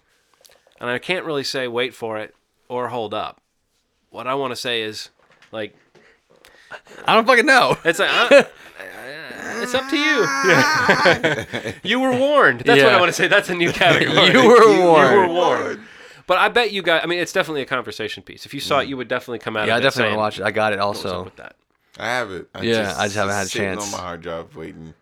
and I can't really say wait for it or hold up. What I want to say is like, I don't fucking know. It's like it's up to you. You were warned. That's what I want to say. That's a new category. You were warned. But I bet you guys... I mean, it's definitely a conversation piece. If you saw it, you would definitely come out of it. Yeah, I definitely watched it. I got it also. With that? I have it. I just haven't had a chance. Sitting on my hard drive waiting.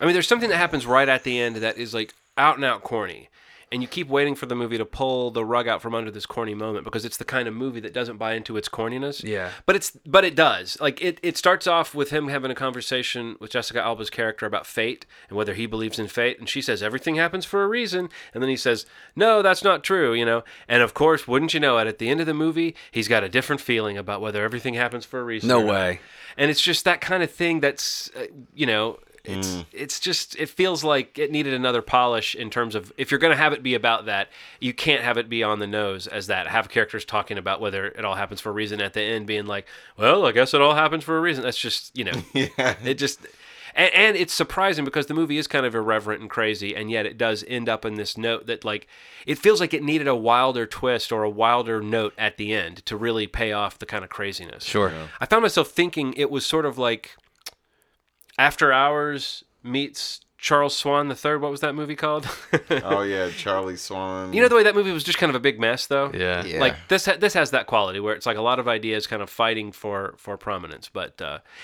I mean, there's something that happens right at the end that is like out and out corny. And you keep waiting for the movie to pull the rug out from under this corny moment because it's the kind of movie that doesn't buy into its corniness. Yeah. But it does. Like it starts off with him having a conversation with Jessica Alba's character about fate and whether he believes in fate. And she says, everything happens for a reason. And then he says, no, that's not true, you know. And of course, wouldn't you know it, at the end of the movie, he's got a different feeling about whether everything happens for a reason. No way. And it's just that kind of thing that's, you know... It's just, it feels like it needed another polish in terms of, if you're going to have it be about that, you can't have it be on the nose as that. Have characters talking about whether it all happens for a reason at the end being like, well, I guess it all happens for a reason. That's just, you know, It just, and it's surprising because the movie is kind of irreverent and crazy, and yet it does end up in this note that like, it feels like it needed a wilder twist or a wilder note at the end to really pay off the kind of craziness. Sure. Yeah. I found myself thinking it was sort of like... After Hours meets Charles Swan III. What was that movie called? Oh, yeah, Charlie Swan. You know the way that movie was just kind of a big mess, though? Yeah. Like, this has that quality where it's like a lot of ideas kind of fighting for prominence. But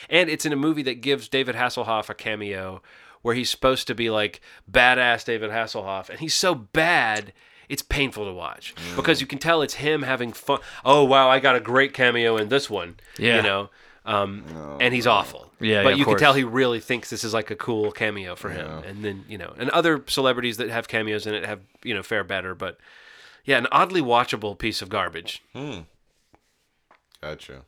and it's in a movie that gives David Hasselhoff a cameo where he's supposed to be like badass David Hasselhoff. And he's so bad... It's painful to watch because you can tell it's him having fun. Oh, wow, I got a great cameo in this one. Yeah. You know? And he's awful. Yeah, but you can tell he really thinks this is like a cool cameo for him. And then, you know, and other celebrities that have cameos in it have, you know, fare better. But yeah, an oddly watchable piece of garbage. Gotcha.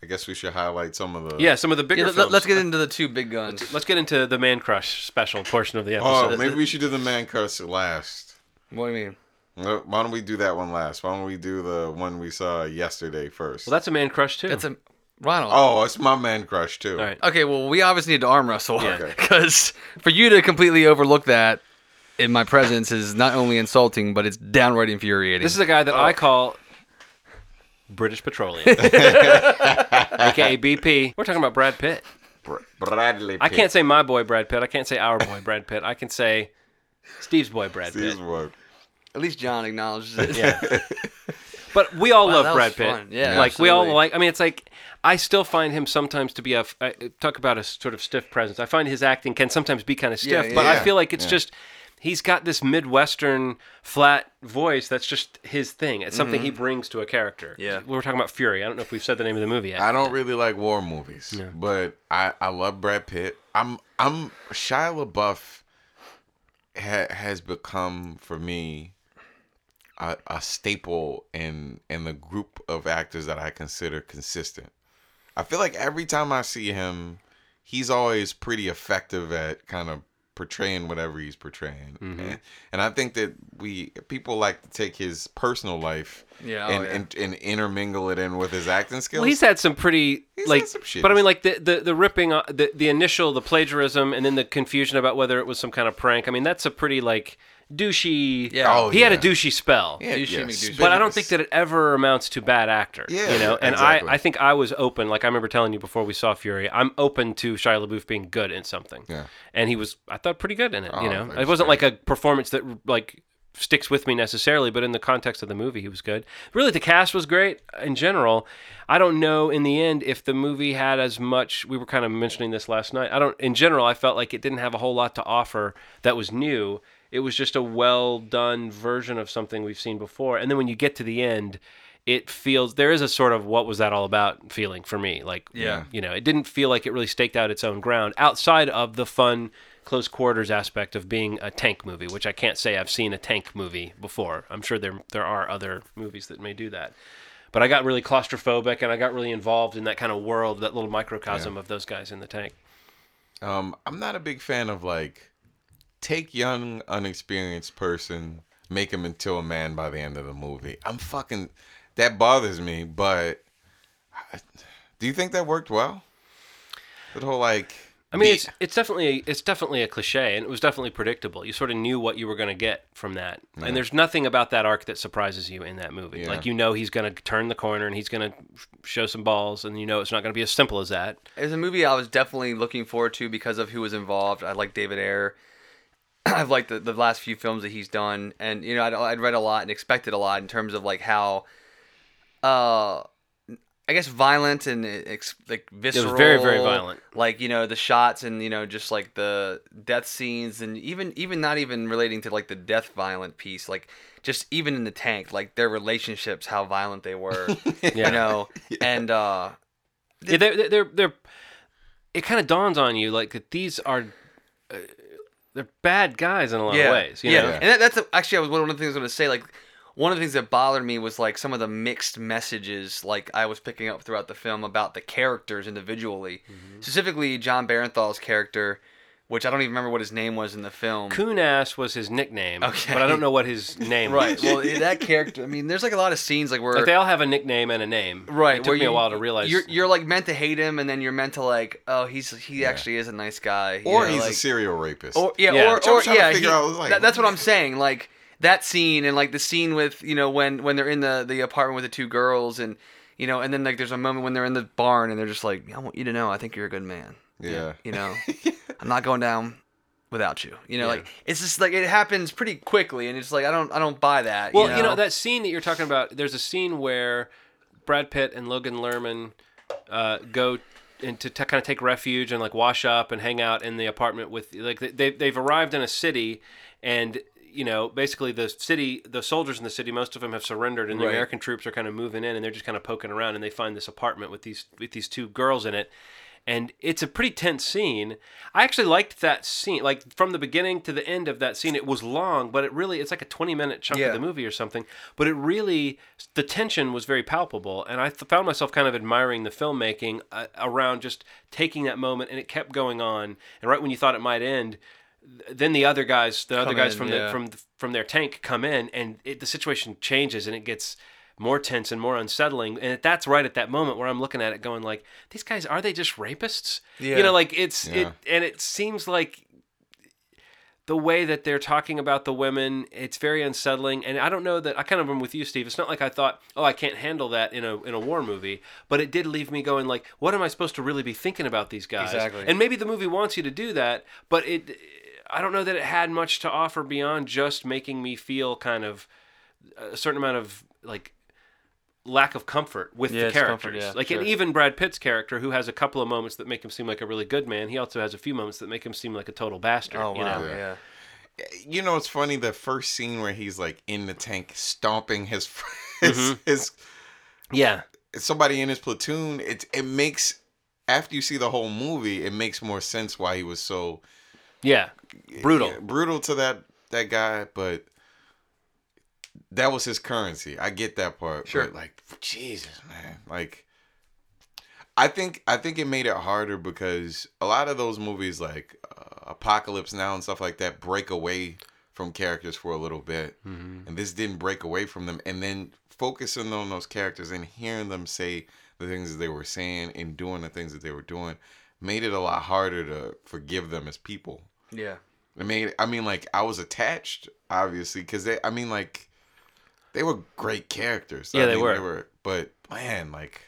I guess we should highlight some of the... Yeah, some of the bigger films. Let's get into the two big guns. Let's get into the Man Crush special portion of the episode. Oh, maybe we should do the Man Crush last. What do you mean? Why don't we do that one last? Why don't we do the one we saw yesterday first? Well, that's a man crush, too. That's a... Ronald. Oh, it's my man crush, too. All right. Okay, well, we obviously need to arm wrestle. Because for you to completely overlook that in my presence is not only insulting, but it's downright infuriating. This is a guy that I call... British Petroleum. A.k.a. BP. We're talking about Brad Pitt. Bradley Pitt. I can't say my boy Brad Pitt. I can't say our boy Brad Pitt. I can say Steve's boy Brad Pitt. Steve's boy. At least John acknowledges it. Yeah. But we all love Brad Pitt. Fun. Yeah, like absolutely. We all like. I mean, it's like I still find him sometimes to be a talk about a sort of stiff presence. I find his acting can sometimes be kind of stiff, but I feel like it's just he's got this Midwestern flat voice that's just his thing. It's something he brings to a character. Yeah, we were talking about Fury. I don't know if we've said the name of the movie yet. I don't really like war movies, but I love Brad Pitt. I'm Shia LaBeouf has become for me a staple in the group of actors that I consider consistent. I feel like every time I see him, he's always pretty effective at kind of portraying whatever he's portraying. Mm-hmm. And I think that people like to take his personal life and intermingle it in with his acting skills. Well, he's had some pretty shit. But I mean, like the ripping, the initial, the plagiarism, and then the confusion about whether it was some kind of prank. I mean, that's a pretty douchey. Yeah. Oh, he had a douchey spell. Yeah, douchey. But I don't think that it ever amounts to bad actor. Yeah, you know. And exactly. I think I was open. Like I remember telling you before we saw Fury, I'm open to Shia LaBeouf being good in something. Yeah. And he was, I thought, pretty good in it. You know, it wasn't like a performance that sticks with me necessarily, but in the context of the movie, he was good. Really, the cast was great in general. I don't know in the end if the movie had as much. We were kind of mentioning this last night. In general, I felt like it didn't have a whole lot to offer that was new. It was just a well-done version of something we've seen before. And then when you get to the end, it feels... There is a sort of what was that all about feeling for me. You know, it didn't feel like it really staked out its own ground outside of the fun close quarters aspect of being a tank movie, which I can't say I've seen a tank movie before. I'm sure there are other movies that may do that. But I got really claustrophobic and I got really involved in that kind of world, that little microcosm of those guys in the tank. I'm not a big fan of take young, unexperienced person, make him into a man by the end of the movie. That bothers me, but do you think that worked well? That whole I mean, it's definitely a cliche, and it was definitely predictable. You sort of knew what you were going to get from that, and there's nothing about that arc that surprises you in that movie. Yeah. He's going to turn the corner, and he's going to show some balls, and it's not going to be as simple as that. It was a movie I was definitely looking forward to because of who was involved. I like David Ayer. I've liked the last few films that he's done, and I'd read a lot and expected a lot in terms of how, I guess, violent and visceral. It was very, very violent. The shots and just the death scenes, and even not even relating to the death violent piece, just even in the tank, their relationships, how violent they were, and they're it kind of dawns on you that these are. They're bad guys in a lot of ways. You know? And that's one of the things I was going to say. One of the things that bothered me was some of the mixed messages I was picking up throughout the film about the characters individually. Mm-hmm. Specifically, John Bernthal's character, which I don't even remember what his name was in the film. Kunas was his nickname, but I don't know what his name was. Right. Well, that character, I mean, there's a lot of scenes where... They all have a nickname and a name. Right. It took me a while to realize. You're meant to hate him, and then you're meant to oh, he actually is a nice guy. Or he's a serial rapist. That's what I'm saying. That scene and the scene with, when they're in the apartment with the two girls and, and then there's a moment when they're in the barn and they're just I want you to know I think you're a good man. Yeah. I'm not going down without you. It's just it happens pretty quickly, and it's I don't buy that. Well, that scene that you're talking about. There's a scene where Brad Pitt and Logan Lerman go and to kind of take refuge and wash up and hang out in the apartment with they've arrived in a city, and basically the city, the soldiers in the city, most of them have surrendered, and the American troops are kind of moving in, and they're just kind of poking around, and they find this apartment with these two girls in it. And it's a pretty tense scene. I actually liked that scene. From the beginning to the end of that scene, it was long, but it's a 20-minute chunk of the movie or something. But it really, the tension was very palpable. And I found myself kind of admiring the filmmaking around just taking that moment, and it kept going on. And right when you thought it might end, then the other guys from their tank come in, and the situation changes, and it gets more tense and more unsettling, and that's right at that moment where I'm looking at it going these guys, are they just rapists? It seems like the way that they're talking about the women, it's very unsettling. And I don't know that, I kind of am with you, Steve. It's not like I thought, oh, I can't handle that in a war movie, but it did leave me going like, what am I supposed to really be thinking about these guys? Exactly. And maybe the movie wants you to do that, but it, I don't know that it had much to offer beyond just making me feel kind of a certain amount of like lack of comfort with the characters. And even Brad Pitt's character, who has a couple of moments that make him seem like a really good man, he also has a few moments that make him seem like a total bastard. Oh, wow. You know? Yeah. You know, it's funny, the first scene where he's like in the tank stomping somebody in his platoon, it makes, after you see the whole movie, it makes more sense why he was so brutal to that guy, but that was his currency. I get that part. Sure. But like, Jesus, man. Like, I think it made it harder because a lot of those movies, like Apocalypse Now and stuff like that, break away from characters for a little bit. Mm-hmm. And this didn't break away from them. And then focusing on those characters and hearing them say the things that they were saying and doing the things that they were doing made it a lot harder to forgive them as people. Yeah. I was attached, obviously, because they were great characters. Yeah, they were. But, man, like...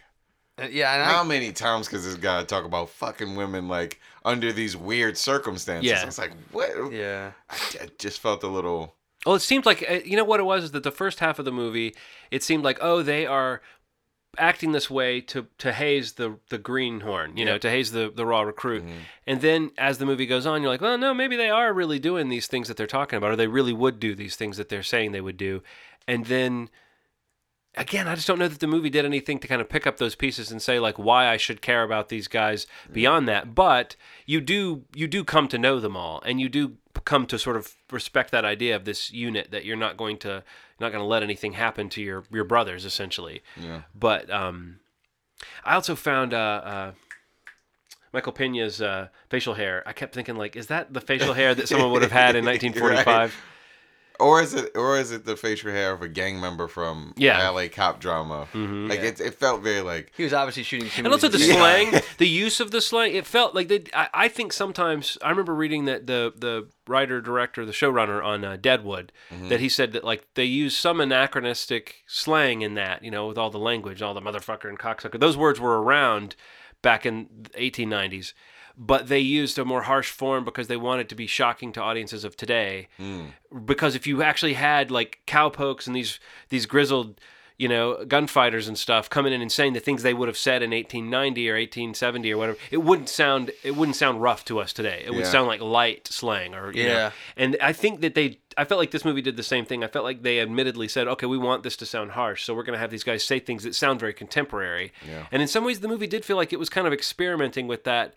yeah, and how many times does this guy talk about fucking women, like, under these weird circumstances? Yeah. It's like, what? Yeah. I just felt a little... Well, it seemed like... you know what it was? Is that the first half of the movie, it seemed like, oh, they are acting this way to haze the greenhorn, you know, to haze the raw recruit. Mm-hmm. And then as the movie goes on, you're like, well, no, maybe they are really doing these things that they're talking about, or they really would do these things that they're saying they would do. And then, again, I just don't know that the movie did anything to kind of pick up those pieces and say, like, why I should care about these guys beyond that. But you do come to know them all, and you do come to sort of respect that idea of this unit that you're not going to let anything happen to your brothers, essentially. Yeah. But I also found... Michael Pena's facial hair. I kept thinking, like, is that the facial hair that someone would have had in 1945? Right. Or is it the facial hair of a gang member from LA cop drama? Mm-hmm. Like it felt very like he was obviously shooting. And also the slang, the use of the slang. It felt like they. I think sometimes I remember reading that the writer, director, the showrunner on Deadwood, that he said that like they use some anachronistic slang in that, you know, with all the language, all the motherfucker and cocksucker. Those words were around back in the 1890s. But they used a more harsh form because they wanted to be shocking to audiences of today. Mm. Because if you actually had like cowpokes and these grizzled, you know, gunfighters and stuff coming in and saying the things they would have said in 1890 or 1870 or whatever, it wouldn't sound rough to us today. It would sound like light slang or you know. And I think that I felt like this movie did the same thing. I felt like they admittedly said, okay, we want this to sound harsh, so we're going to have these guys say things that sound very contemporary. Yeah. And in some ways the movie did feel like it was kind of experimenting with that.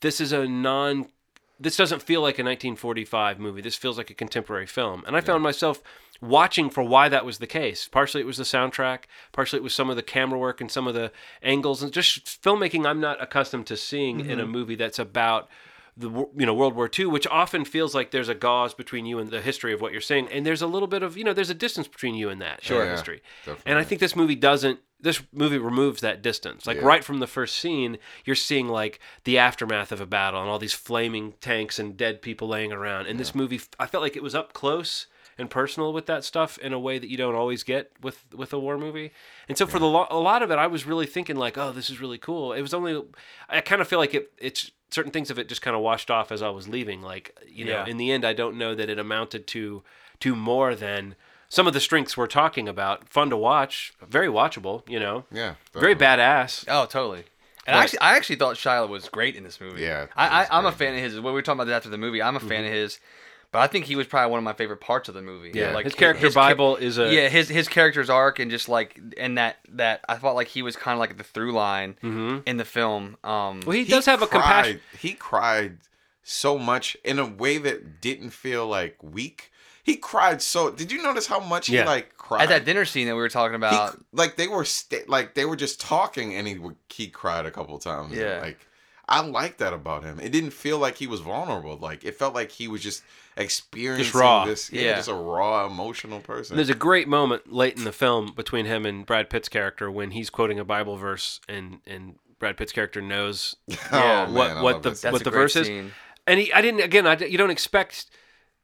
This doesn't feel like a 1945 movie. This feels like a contemporary film. And I found myself watching for why that was the case. Partially it was the soundtrack. Partially it was some of the camera work and some of the angles. And just filmmaking I'm not accustomed to seeing in a movie that's about the World War II, which often feels like there's a gauze between you and the history of what you're saying. And there's a little bit of, there's a distance between you and that short history. Definitely. And I think this movie doesn't. This movie removes that distance. Like, right from the first scene, you're seeing, like, the aftermath of a battle and all these flaming tanks and dead people laying around. And this movie, I felt like it was up close and personal with that stuff in a way that you don't always get with a war movie. And so for a lot of it, I was really thinking, like, oh, this is really cool. It was only... I kind of feel like it's certain things of it just kind of washed off as I was leaving. Like, you know, in the end, I don't know that it amounted to more than... Some of the strengths we're talking about, fun to watch, very watchable, you know. Yeah. Definitely. Very badass. Oh, totally. And I actually thought Shia was great in this movie. Yeah. I'm a fan of his. Well, we were talking about that after the movie. I'm a fan of his, but I think he was probably one of my favorite parts of the movie. Yeah. Like, his character Bible is a... Yeah, his character's arc and just like, and that I felt like he was kind of like the through line in the film. Well, he does have a compassion. He cried so much in a way that didn't feel like weak. He cried so... Did you notice how much he, like, cried? At that dinner scene that we were talking about. They were just talking, and he cried a couple times. Yeah. Like, I like that about him. It didn't feel like he was vulnerable. Like, it felt like he was just experiencing this. Yeah. Just a raw, emotional person. And there's a great moment late in the film between him and Brad Pitt's character when he's quoting a Bible verse, and Brad Pitt's character knows what the verse is. And I didn't... Again, you don't expect...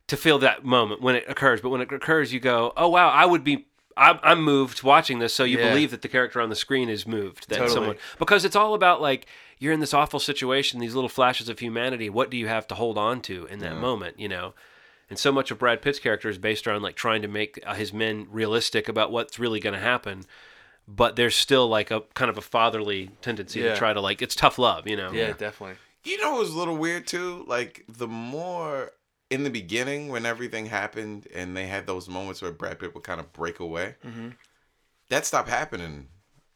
to feel that moment when it occurs. But when it occurs, you go, oh, wow, I would be... I'm moved watching this, so you believe that the character on the screen is moved. That someone, because it's all about, like, you're in this awful situation, these little flashes of humanity. What do you have to hold on to in that moment, you know? And so much of Brad Pitt's character is based around, like, trying to make his men realistic about what's really going to happen. But there's still, like, a kind of a fatherly tendency to try to, like, it's tough love, you know? Yeah, definitely. You know what was a little weird, too? Like, the more... in the beginning, when everything happened and they had those moments where Brad Pitt would kind of break away, that stopped happening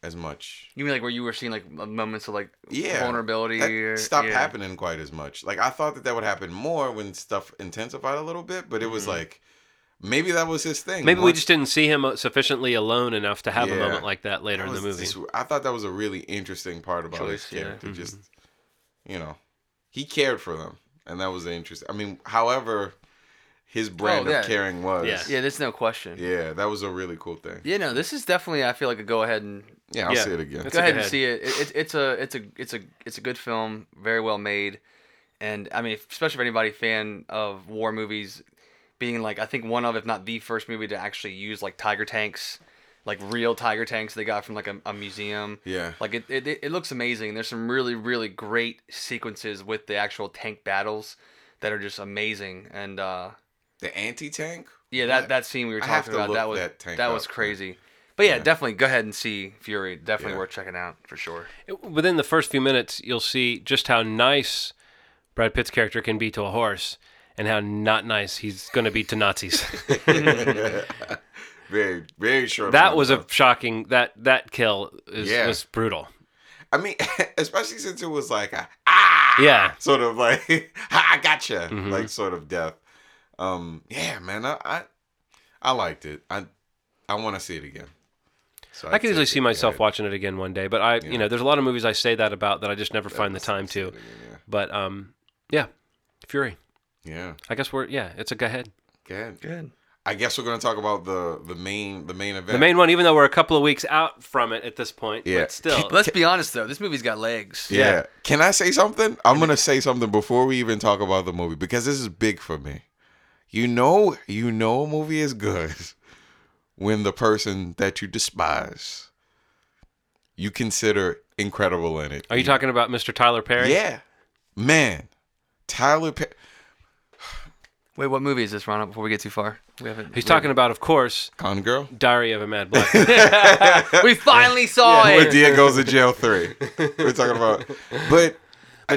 as much. You mean like where you were seeing like moments of like vulnerability? That stopped happening quite as much. Like I thought that that would happen more when stuff intensified a little bit, but it was like, maybe that was his thing. Maybe we just didn't see him sufficiently alone enough to have a moment like that later in the movie. I thought that was a really interesting part about his character. Just, you know, he cared for them. And that was the interest. I mean, however, his brand of caring was. Yeah, there's no question. Yeah, that was a really cool thing. Yeah, no, this is definitely. I feel like a go ahead and. Yeah, I'll see it again. Go ahead and see it. It's a good film, very well made, and I mean, especially for anybody fan of war movies, being like I think one of, if not the first movie to actually use like tiger tanks, like real tiger tanks they got from like a museum. Yeah. Like it looks amazing. There's some really, really great sequences with the actual tank battles that are just amazing. And the anti-tank? Yeah, that scene we were talking about, that was crazy. But yeah, definitely go ahead and see Fury. Definitely worth checking out for sure. Within the first few minutes, you'll see just how nice Brad Pitt's character can be to a horse and how not nice he's going to be to Nazis. Very, very short. That was a shocking. That kill was brutal. I mean, especially since it was like a sort of like I gotcha, like sort of death. Yeah, man, I liked it. I want to see it again. So I could easily see myself watching it again one day, but you know, there's a lot of movies I say that about that I just never find the time to. Again, yeah. But yeah, Fury. Yeah, I guess it's a go ahead. Go ahead. I guess we're going to talk about the main event. The main one, even though we're a couple of weeks out from it at this point. Yeah. But still. Let's be honest, though. This movie's got legs. Yeah. Can I say something? I'm going to say something before we even talk about the movie, because this is big for me. You know a movie is good when the person that you despise, you consider incredible in it. Are you talking about Mr. Tyler Perry? Yeah. Man. Tyler Perry. Wait, what movie is this, Ronald, before we get too far? He's talking about, of course, Gone Girl, Diary of a Mad Black. We finally saw it. Where Dia goes to jail 3. We're talking about. But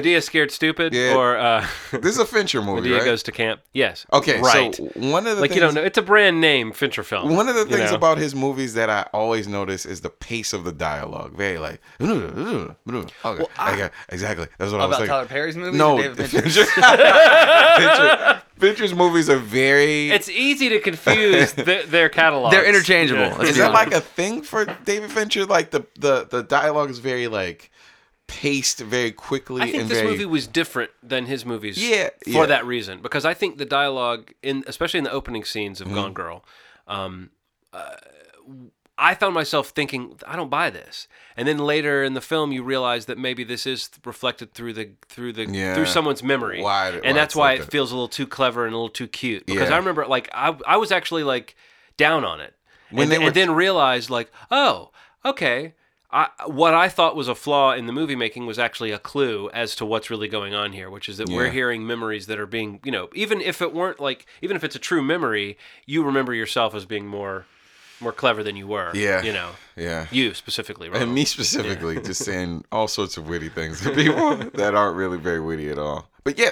Dia Scared Stupid or... this is a Fincher movie, Dia goes to camp. Yes. Okay, right. So one of the things... you don't know. It's a brand name Fincher film. One of the things about his movies that I always notice is the pace of the dialogue. Very like... Okay. Exactly. That's what I was thinking. About Tyler Perry's movies or David Fincher's? Fincher's movies are very... It's easy to confuse their catalogs. They're interchangeable. Yeah. Is that like a thing for David Fincher? Like the dialogue is very like paced very quickly. I think this movie was different than his movies for that reason. Because I think the dialogue, especially in the opening scenes of Gone Girl, I found myself thinking, I don't buy this. And then later in the film, you realize that maybe this is reflected through someone's memory. Why that's why it feels a little too clever and a little too cute. Because I remember, like, I was actually, like, down on it. And then realized, like, oh, okay, what I thought was a flaw in the movie making was actually a clue as to what's really going on here, which is that we're hearing memories that are being, you know, even if it's a true memory, you remember yourself as being more clever than you were. Yeah. You know. Yeah. You specifically, right? And me specifically, just saying all sorts of witty things to people that aren't really very witty at all. But yeah,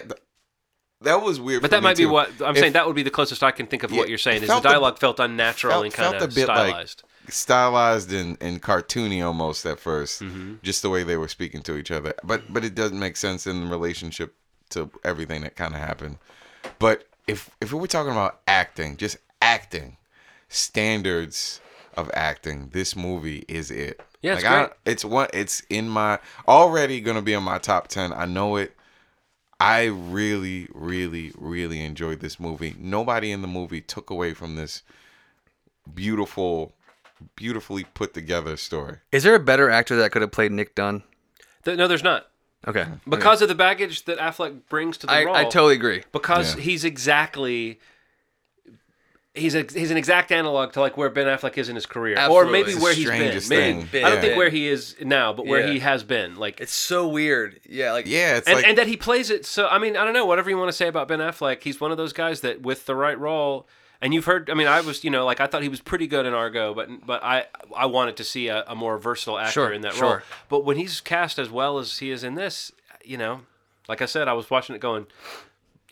that was weird. But that might be what I'm saying. That would be the closest I can think of what you're saying. Is the dialogue felt unnatural and kind of stylized. Like stylized and cartoony almost at first, just the way they were speaking to each other. But it doesn't make sense in relationship to everything that kind of happened. But if we were talking about acting, just acting. Standards of acting. This movie is it. Yeah, it's great. It's in my already gonna be in my top 10. I know it. I really, really, really enjoyed this movie. Nobody in the movie took away from this beautifully put together story. Is there a better actor that could have played Nick Dunn? No, there's not. Okay. Because of the baggage that Affleck brings to the role. I totally agree. Because he's exactly... He's an exact analog to like where Ben Affleck is in his career, absolutely. Or maybe it's where he's been. Maybe, I don't think where he is now, but where he has been. Like it's so weird. Yeah, like yeah, it's and that he plays it. So I mean, I don't know. Whatever you want to say about Ben Affleck, he's one of those guys that with the right role. And you've heard. I mean, I was I thought he was pretty good in Argo, but I wanted to see a more versatile actor in that role. But when he's cast as well as he is in this, like I said, I was watching it going.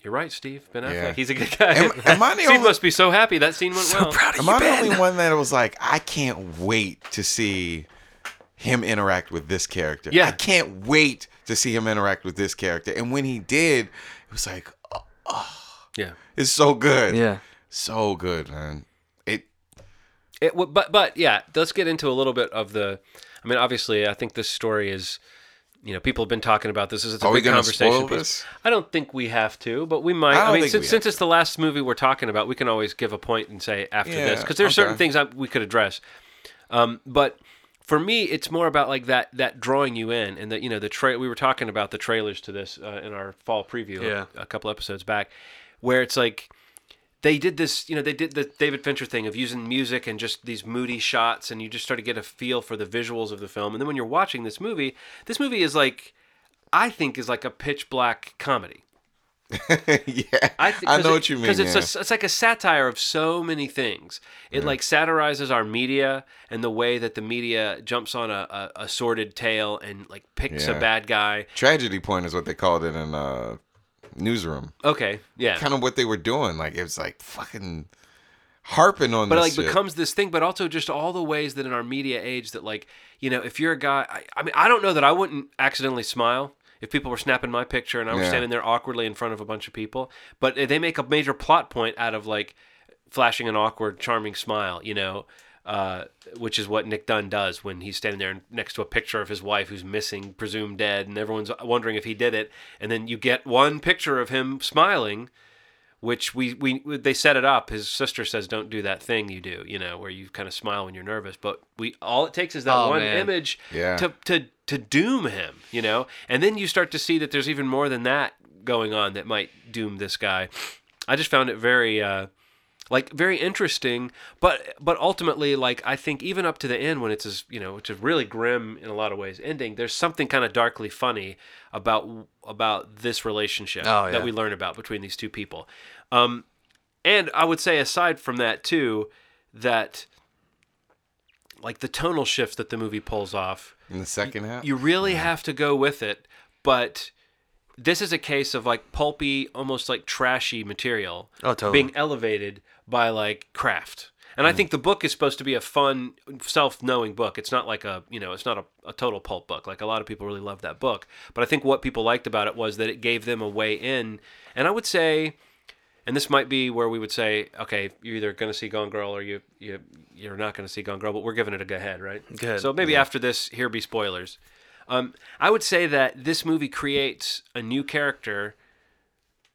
You're right, Steve. Ben Affleck. Yeah. He's a good guy. Steve must be so happy that scene went well. Proud of you, Ben. Am I the only one that was like, I can't wait to see him interact with this character. Yeah. I can't wait to see him interact with this character. And when he did, it was like, yeah, it's so good. Yeah, so good, man. But yeah, let's get into a little bit of the. I mean, obviously, I think this story is. People have been talking about this. It's a big conversation. Spoil this? I don't think we have to, but we might. I mean, since it's the last movie we're talking about, we can always give a point and say after this because there are certain things we could address. But for me, it's more about like that drawing you in and that the we were talking about the trailers to this in our fall preview a couple episodes back, where it's like. They did this, they did the David Fincher thing of using music and just these moody shots, and you just start to get a feel for the visuals of the film. And then when you're watching this movie is like, I think is like a pitch black comedy. I know what you mean. Because it's like a satire of so many things. It like satirizes our media and the way that the media jumps on a sordid tale and like picks a bad guy. Tragedy Point is what they called it in... Newsroom. Okay. Yeah. Kind of what they were doing. Like it was like fucking harping on. But this shit. Becomes this thing. But also just all the ways that in our media age that like if you're a guy, I mean I don't know that I wouldn't accidentally smile if people were snapping my picture and I was standing there awkwardly in front of a bunch of people. But they make a major plot point out of like flashing an awkward, charming smile. Which is what Nick Dunn does when he's standing there next to a picture of his wife who's missing, presumed dead, and everyone's wondering if he did it. And then you get one picture of him smiling, which they set it up. His sister says, "Don't do that thing you do," where you kind of smile when you're nervous. But all it takes is that one image to doom him, And then you start to see that there's even more than that going on that might doom this guy. I just found it very. Very interesting, but ultimately, I think even up to the end when it's, it's a really grim in a lot of ways ending, there's something kind of darkly funny about this relationship that we learn about between these two people. And I would say aside from that, too, that the tonal shifts that the movie pulls off. In the second half? You really have to go with it, but... This is a case of pulpy, almost trashy material being elevated by craft. And I think the book is supposed to be a fun, self-knowing book. It's not it's not a total pulp book. A lot of people really love that book. But I think what people liked about it was that it gave them a way in. And I would say, and this might be where we would say, okay, you're either going to see Gone Girl or you're not going to see Gone Girl, but we're giving it a go ahead, right? Good. So maybe after this, here be spoilers. I would say that this movie creates a new character.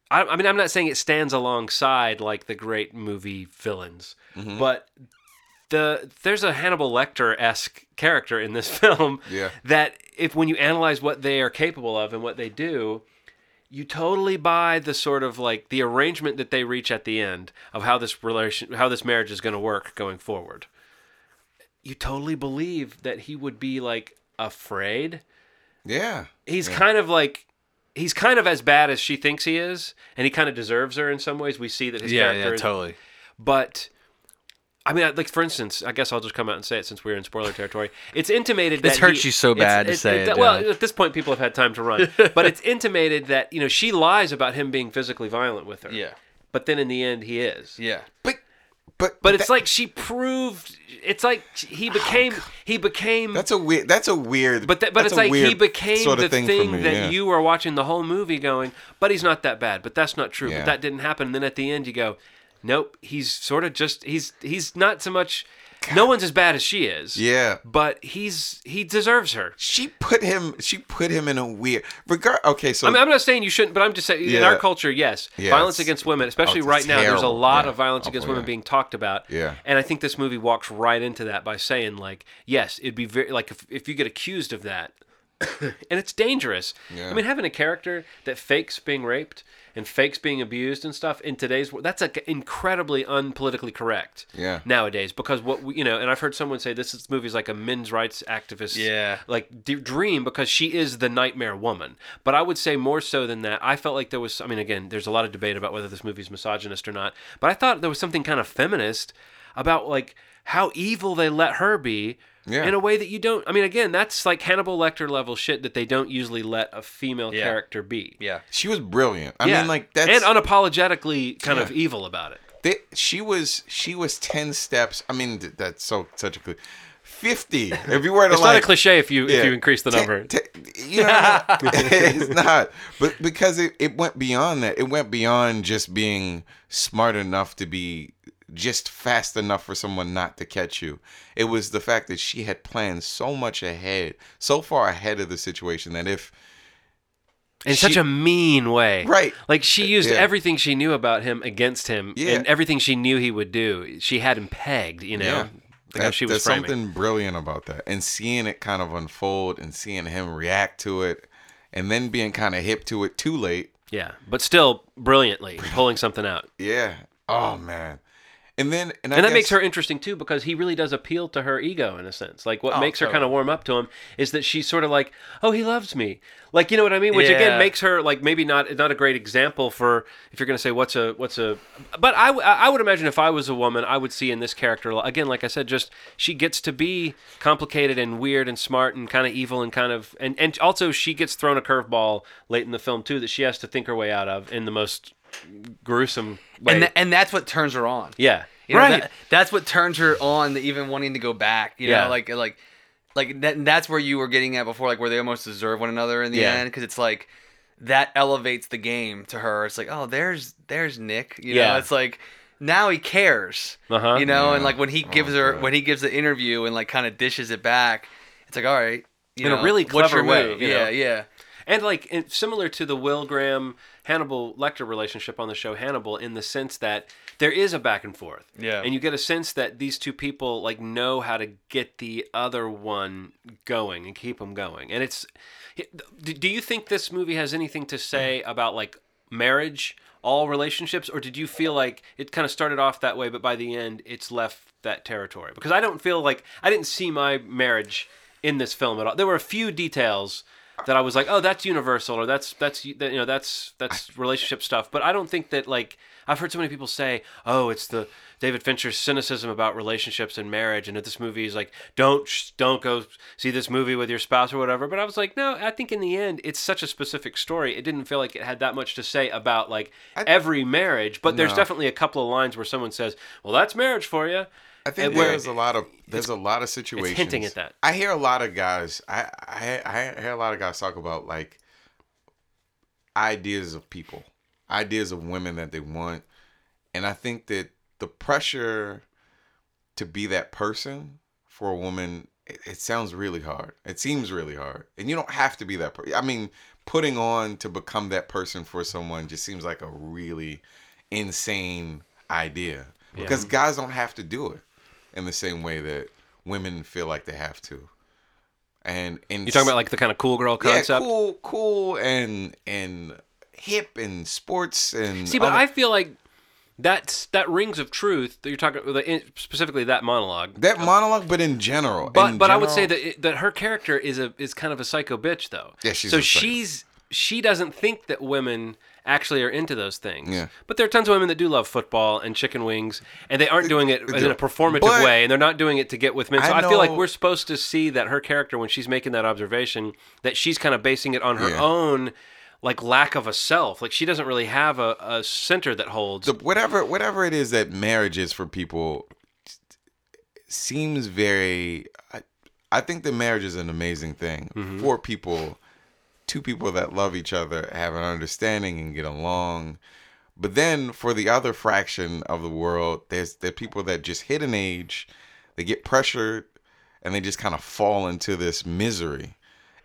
I mean, I'm not saying it stands alongside the great movie villains, but there's a Hannibal Lecter-esque character in this film that when you analyze what they are capable of and what they do, you totally buy the sort of the arrangement that they reach at the end of how how this marriage is going to work going forward. You totally believe that he would be afraid. Yeah. He's kind of he's kind of as bad as she thinks he is, and he kind of deserves her in some ways. We see that his character is... totally. But I mean, for instance, I guess I'll just come out and say it since we're in spoiler territory. It's intimated that this hurts you so bad to say it. Well, at this point people have had time to run. But it's intimated that, she lies about him being physically violent with her. Yeah. But then in the end he is. Yeah. But it's she proved. It's he became. He became. That's a weird. But it's he became sort of the thing me, that you are watching the whole movie going. But he's not that bad. But that's not true. Yeah. But that didn't happen. And then at the end you go, nope. He's sort of just. He's not so much. God. No one's as bad as she is. Yeah. But he deserves her. She put him in a weird. Okay. So I mean, I'm not saying you shouldn't, but I'm just saying in our culture, yes, violence against women, especially right now, there's a lot of violence against women being talked about. Yeah. And I think this movie walks right into that by saying yes, it'd be very if you get accused of that, and it's dangerous. Yeah. I mean, having a character that fakes being raped and fakes being abused and stuff in today's world, that's like incredibly unpolitically correct nowadays, because what we, you know, and I've heard someone say this movie is like a men's rights activist like dream, because she is the nightmare woman. But I would say more so than that, I felt like there was, I mean, again, there's a lot of debate about whether this movie is misogynist or not, but I thought there was something kind of feminist about like how evil they let her be. Yeah. In a way that you don't... I mean, again, that's like Hannibal Lecter level shit that they don't usually let a female character be. Yeah. She was brilliant. I mean, like, that's... And unapologetically kind of evil about it. She was 10 steps... I mean, that's such a... 50. If you were to, it's like, not a cliche if you increase the number. It's not. But because it went beyond that. It went beyond just being smart enough to be... just fast enough for someone not to catch you. It was the fact that she had planned so much ahead, so far ahead of the situation, that if... in such a mean way. Right. Like, she used everything she knew about him against him, and everything she knew he would do. She had him pegged, you know? Yeah. Like how she was framing. There's something brilliant about that. And seeing it kind of unfold and seeing him react to it, and then being kind of hip to it too late. Yeah, but still brilliantly pulling something out. Yeah. Oh, man. And then, and that makes her interesting too, because he really does appeal to her ego in a sense. Like, what makes her kind of warm up to him is that she's sort of like, "Oh, he loves me," like, you know what I mean? Which again makes her like maybe not a great example for if you're going to say what's a. But I would imagine if I was a woman, I would see in this character again, like I said, just she gets to be complicated and weird and smart and kind of evil and kind of and also she gets thrown a curveball late in the film too that she has to think her way out of in the most gruesome way. And that's what turns her on. Yeah. You know, right. That's what turns her on to even wanting to go back. You know, like that's where you were getting at before, like where they almost deserve one another in the end, because it's like that elevates the game to her. It's like, oh, there's Nick. You know, it's like now he cares. Uh-huh. You know, and like when he gives when he gives the interview and like kind of dishes it back, it's like, all right, you know, a really clever way. Yeah. And like similar to the Will Graham Hannibal Lecter relationship on the show Hannibal, in the sense that there is a back and forth. Yeah. And you get a sense that these two people like know how to get the other one going and keep them going. And it's, do you think this movie has anything to say about like marriage, all relationships, or did you feel like it kind of started off that way, but by the end it's left that territory? Because I don't feel like, I didn't see my marriage in this film at all. There were a few details that I was like, oh, that's universal, or that's you know, that's relationship stuff. But I don't think that, like, I've heard so many people say, oh, it's the David Fincher's cynicism about relationships and marriage, and that this movie is like, don't go see this movie with your spouse or whatever. But I was like, no, I think in the end, it's such a specific story. It didn't feel like it had that much to say about like every marriage. But there's definitely a couple of lines where someone says, well, that's marriage for you. I think there's a lot of situations. It's hinting at that. I hear a lot of guys. I hear a lot of guys talk about like ideas of people, ideas of women that they want, and I think that the pressure to be that person for a woman, it sounds really hard. It seems really hard, and you don't have to be that person. I mean, putting on to become that person for someone just seems like a really insane idea, because guys don't have to do it in the same way that women feel like they have to. And you're talking about like the kind of cool girl concept? Yeah, cool and hip and sports and... See, but I feel like that rings of truth that you're talking about, specifically that monologue. That monologue, but in general. But I would say that her character is kind of a psycho bitch, though. Yeah, she doesn't think that women actually are into those things. Yeah. But there are tons of women that do love football and chicken wings, and they aren't doing it in a performative way, and they're not doing it to get with men. So I feel like we're supposed to see that her character, when she's making that observation, that she's kind of basing it on her own like lack of a self. Like she doesn't really have a center that holds. Whatever it is that marriage is for people seems very... I think that marriage is an amazing thing for people... Two people that love each other, have an understanding and get along. But then for the other fraction of the world, there are people that just hit an age, they get pressured, and they just kind of fall into this misery.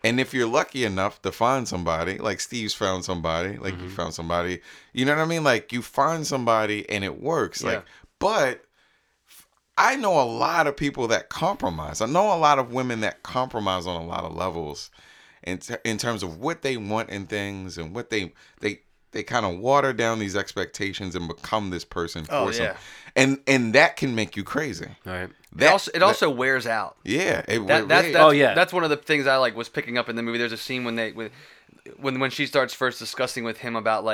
And if you're lucky enough to find somebody, like Steve's found somebody, like you found somebody, you know what I mean? Like you find somebody and it works. Yeah. Like, but I know a lot of people that compromise. I know a lot of women that compromise on a lot of levels. in terms of what they want in things and what they kind of water down these expectations and become this person for some, and that can make you crazy. Right. It also wears out. Yeah. That's one of the things I was picking up in the movie. There's a scene when she starts first discussing with him about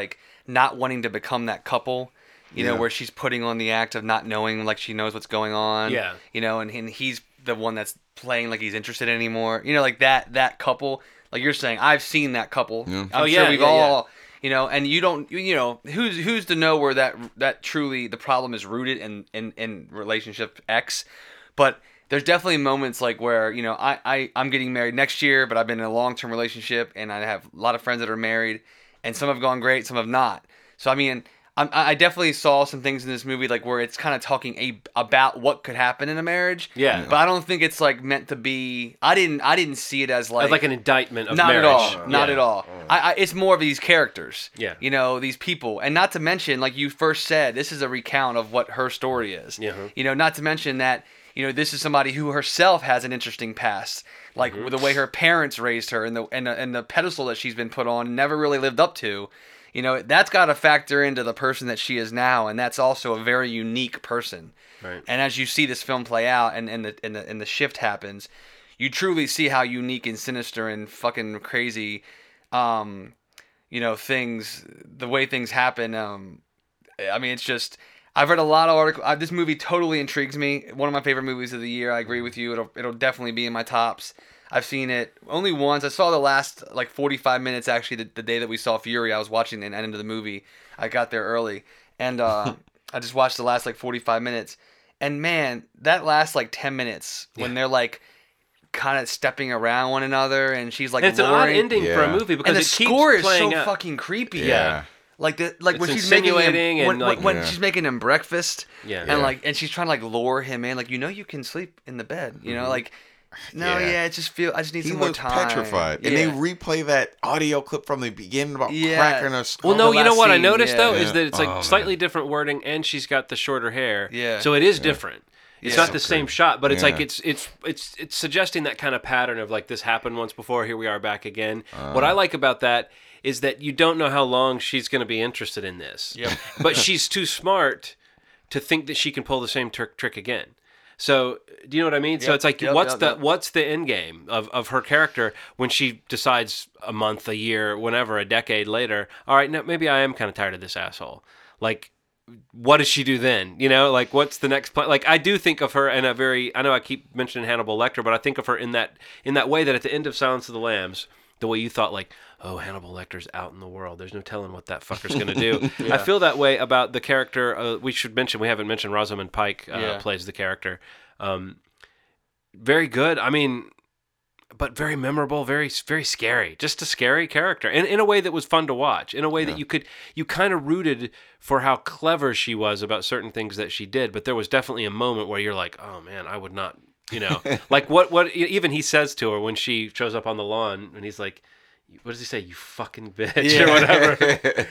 not wanting to become that couple. You know, where she's putting on the act of not knowing, she knows what's going on. Yeah. You know, and he's the one that's playing he's interested anymore. You know, that couple, you're saying, I've seen that couple. Yeah. You know, and you don't, who's to know where that truly the problem is rooted in relationship X, but there's definitely moments where, I'm getting married next year, but I've been in a long-term relationship and I have a lot of friends that are married and some have gone great, some have not. So, I mean, I definitely saw some things in this movie where it's kind of talking about what could happen in a marriage. Yeah. But I don't think it's meant to be. I didn't see it as like an indictment of marriage. Not at all. It's more of these characters. Yeah. You know, these people, and not to mention, like you first said, this is a recount of what her story is. Yeah. You know, not to mention that. You know, this is somebody who herself has an interesting past, mm-hmm. the way her parents raised her and the pedestal that she's been put on and never really lived up to. You know, that's got to factor into the person that she is now, and that's also a very unique person. Right. And as you see this film play out, and the shift happens, you truly see how unique and sinister and fucking crazy, things, the way things happen. I mean, it's just, I've read a lot of articles. This movie totally intrigues me. One of my favorite movies of the year. I agree with you. It'll definitely be in my tops. I've seen it only once. I saw the last 45 minutes actually the day that we saw Fury. I was watching the end of the movie. I got there early and I just watched the last 45 minutes. And man, that last 10 minutes when they're kind of stepping around one another and she's and it's luring. An odd ending for a movie because and the score keeps is so up. Fucking creepy. Yeah. When she's making him when she's making him breakfast and she's trying to lure him in you can sleep in the bed, you know, mm-hmm. It just feels. I just need some more time. He was petrified, and they replay that audio clip from the beginning about cracking her skull. Well, no, you know what I noticed is that it's slightly different wording, and she's got the shorter hair. Yeah, so it is different. It's not the same shot, but it's it's suggesting that kind of pattern of this happened once before. Here we are back again. What I like about that is that you don't know how long she's going to be interested in this. Yep. But she's too smart to think that she can pull the same trick again. So do you know what I mean? Yep, so it's what's the end game of her character when she decides a month, a year, whenever, a decade later? All right, now maybe I am kind of tired of this asshole. What does she do then? You know, what's the next plan? I do think of her in a very. I know I keep mentioning Hannibal Lecter, but I think of her in that way that at the end of Silence of the Lambs, the way you thought Hannibal Lecter's out in the world. There's no telling what that fucker's going to do. I feel that way about the character. We should mention, we haven't mentioned Rosamund Pike plays the character. Very good. I mean, but very memorable, very, very scary. Just a scary character. And in a way that was fun to watch. In a way that you kind of rooted for how clever she was about certain things that she did. But there was definitely a moment where you're like, oh man, I would not, you know. what even he says to her when she shows up on the lawn and he's like, what does he say? You fucking bitch or whatever.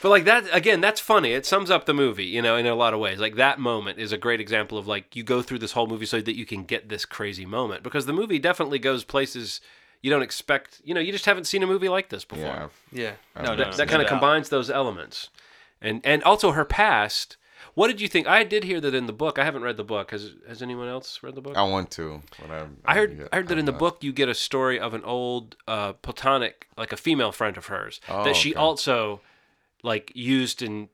But that, again, that's funny. It sums up the movie, you know, in a lot of ways. That moment is a great example of you go through this whole movie so that you can get this crazy moment because the movie definitely goes places you don't expect, you know, you just haven't seen a movie like this before. Yeah. That kind of combines those elements. And also her past. What did you think? I did hear that in the book. I haven't read the book. Has anyone else read the book? I want to. I heard that in the book you get a story of an old platonic, a female friend of hers that she also used and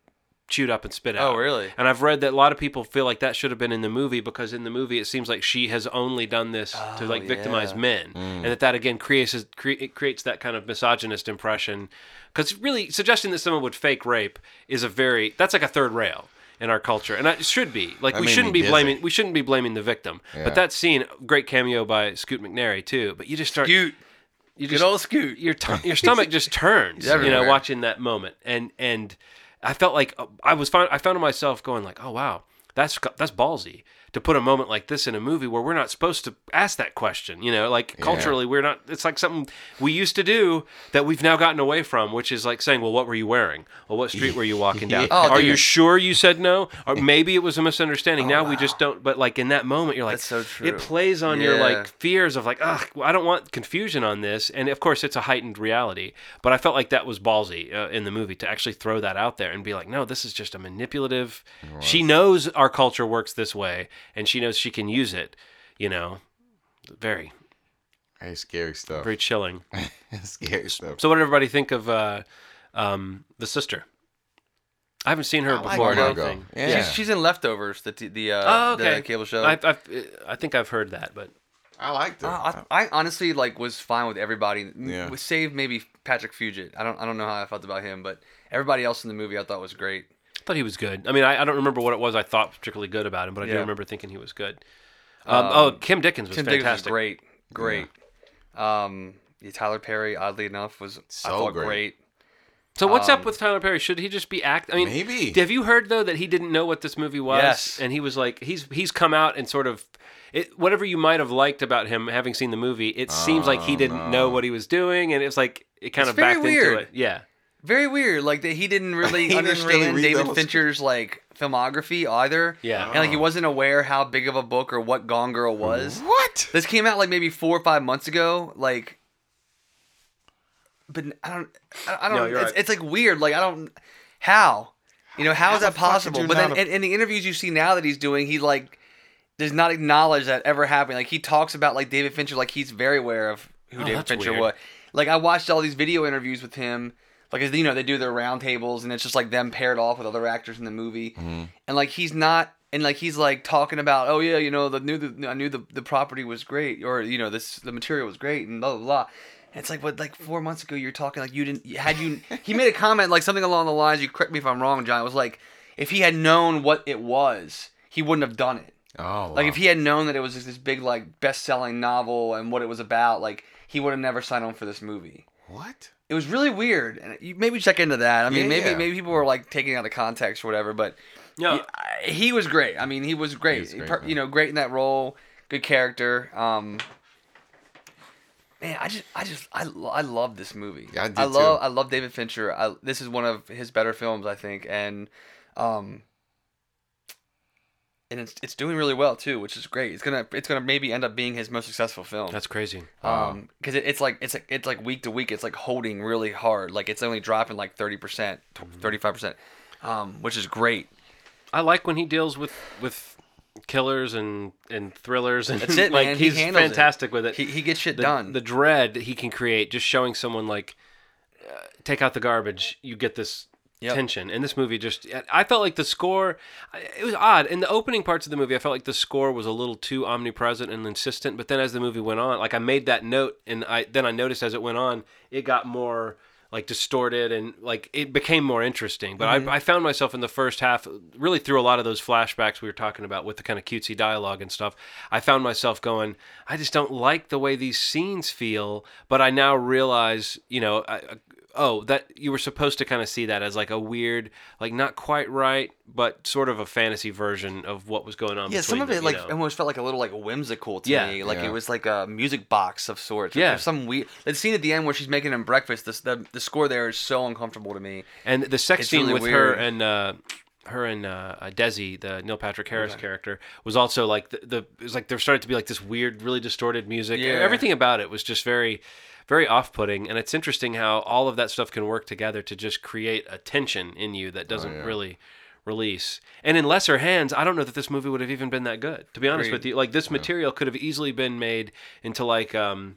chewed up and spit out. Oh, really? And I've read that a lot of people feel that should have been in the movie because in the movie it seems she has only done this to victimize men, and that again creates that kind of misogynist impression. Because really suggesting that someone would fake rape is that's a third rail in our culture, and it should be we shouldn't be blaming the victim. Yeah. But that scene, great cameo by Scoot McNairy too. But you just start good old Scoot. Your stomach just turns, watching that moment, and I felt I found myself going oh wow, That's ballsy to put a moment like this in a movie where we're not supposed to ask that question. You know, like culturally, we're not. It's like something we used to do that we've now gotten away from, which is like saying, "Well, what were you wearing? Well, what street were you walking down? Oh, are you sure you said no? Or maybe it was a misunderstanding." We just don't. But like in that moment, you're like, that's so true. It plays on your like fears of like, ugh, I don't want confusion on this. And of course, it's a heightened reality. But I felt like that was ballsy in the movie to actually throw that out there and be like, no, this is just a manipulative. Wow. She knows our culture works this way, and she knows she can use it, you know. Very scary stuff. Very chilling. Scary stuff. So what did everybody think of the sister? I haven't seen her before. Yeah. She's in Leftovers, the cable show. I think I've heard that, but I liked it. I honestly was fine with everybody, save maybe Patrick Fugit. I don't know how I felt about him, but everybody else in the movie I thought was great. I thought he was good. I mean, I don't remember what it was I thought particularly good about him, but I do remember thinking he was good. Kim Dickens was fantastic. Kim Dickens was great. Yeah. Tyler Perry, oddly enough, was great. So what's up with Tyler Perry? Should he just be acting? I mean, maybe. Have you heard though that he didn't know what this movie was? Yes. And he was like, he's come out and sort of whatever you might have liked about him having seen the movie, it seems like he didn't know what he was doing, and it's like it kind of backed into it. Yeah. Very weird, like that he didn't really understand David Fincher's filmography either. Yeah, and he wasn't aware how big of a book or what Gone Girl was. What? This came out maybe 4 or 5 months ago. But I don't. No, it's weird. I don't. How? You know, how is that possible? But then in the interviews you see now that he's doing, he does not acknowledge that ever happened. He talks about David Fincher, he's very aware of who David Fincher was. I watched all these video interviews with him. They do their round tables, and it's just them paired off with other actors in the movie. Mm-hmm. And he's not, and he's talking about, oh yeah, I knew the property was great, or the material was great, and blah blah blah. And it's 4 months ago you're talking you didn't had you. He made a comment something along the lines. You correct me if I'm wrong, John. It was if he had known what it was, he wouldn't have done it. Oh, wow. If he had known that it was this big best-selling novel and what it was about, he would have never signed on for this movie. What? It was really weird, and you maybe check into that. I mean, maybe people were taking it out of context or whatever, but he was great. I mean, he was great. Great in that role, good character. Man, I love this movie. Yeah, I did too. I love David Fincher. This is one of his better films, I think, and it's doing really well too, which is great. It's gonna maybe end up being his most successful film. That's crazy. Because it's week to week, it's holding really hard. It's only dropping 30%, 35%, which is great. I like when he deals with killers and thrillers, and that's it. Man. He's fantastic with it. He gets shit done. The dread he can create just showing someone take out the garbage, you get this. Yep. Tension. And this movie I felt the score, it was odd. In the opening parts of the movie, I felt the score was a little too omnipresent and insistent, but then as the movie went on, I made that note, and I noticed as it went on, it got more distorted and it became more interesting. But mm-hmm. I found myself in the first half, really through a lot of those flashbacks we were talking about with the kind of cutesy dialogue and stuff, I found myself going, I just don't like the way these scenes feel, but I now realize, that you were supposed to kind of see that as a weird, not quite right, but sort of a fantasy version of what was going on. Yeah, some of it almost felt a little whimsical to me. It was a music box of sorts. Yeah, some weird. The scene at the end where she's making him breakfast. The score there is so uncomfortable to me. And the sex scene really with weird. her and Desi, the Neil Patrick Harris character, was also it was there started to be this weird, really distorted music. Yeah. Everything about it was just very, very off-putting, and it's interesting how all of that stuff can work together to just create a tension in you that doesn't really release. And in lesser hands, I don't know that this movie would have even been that good, to be honest with you. This material could have easily been made into an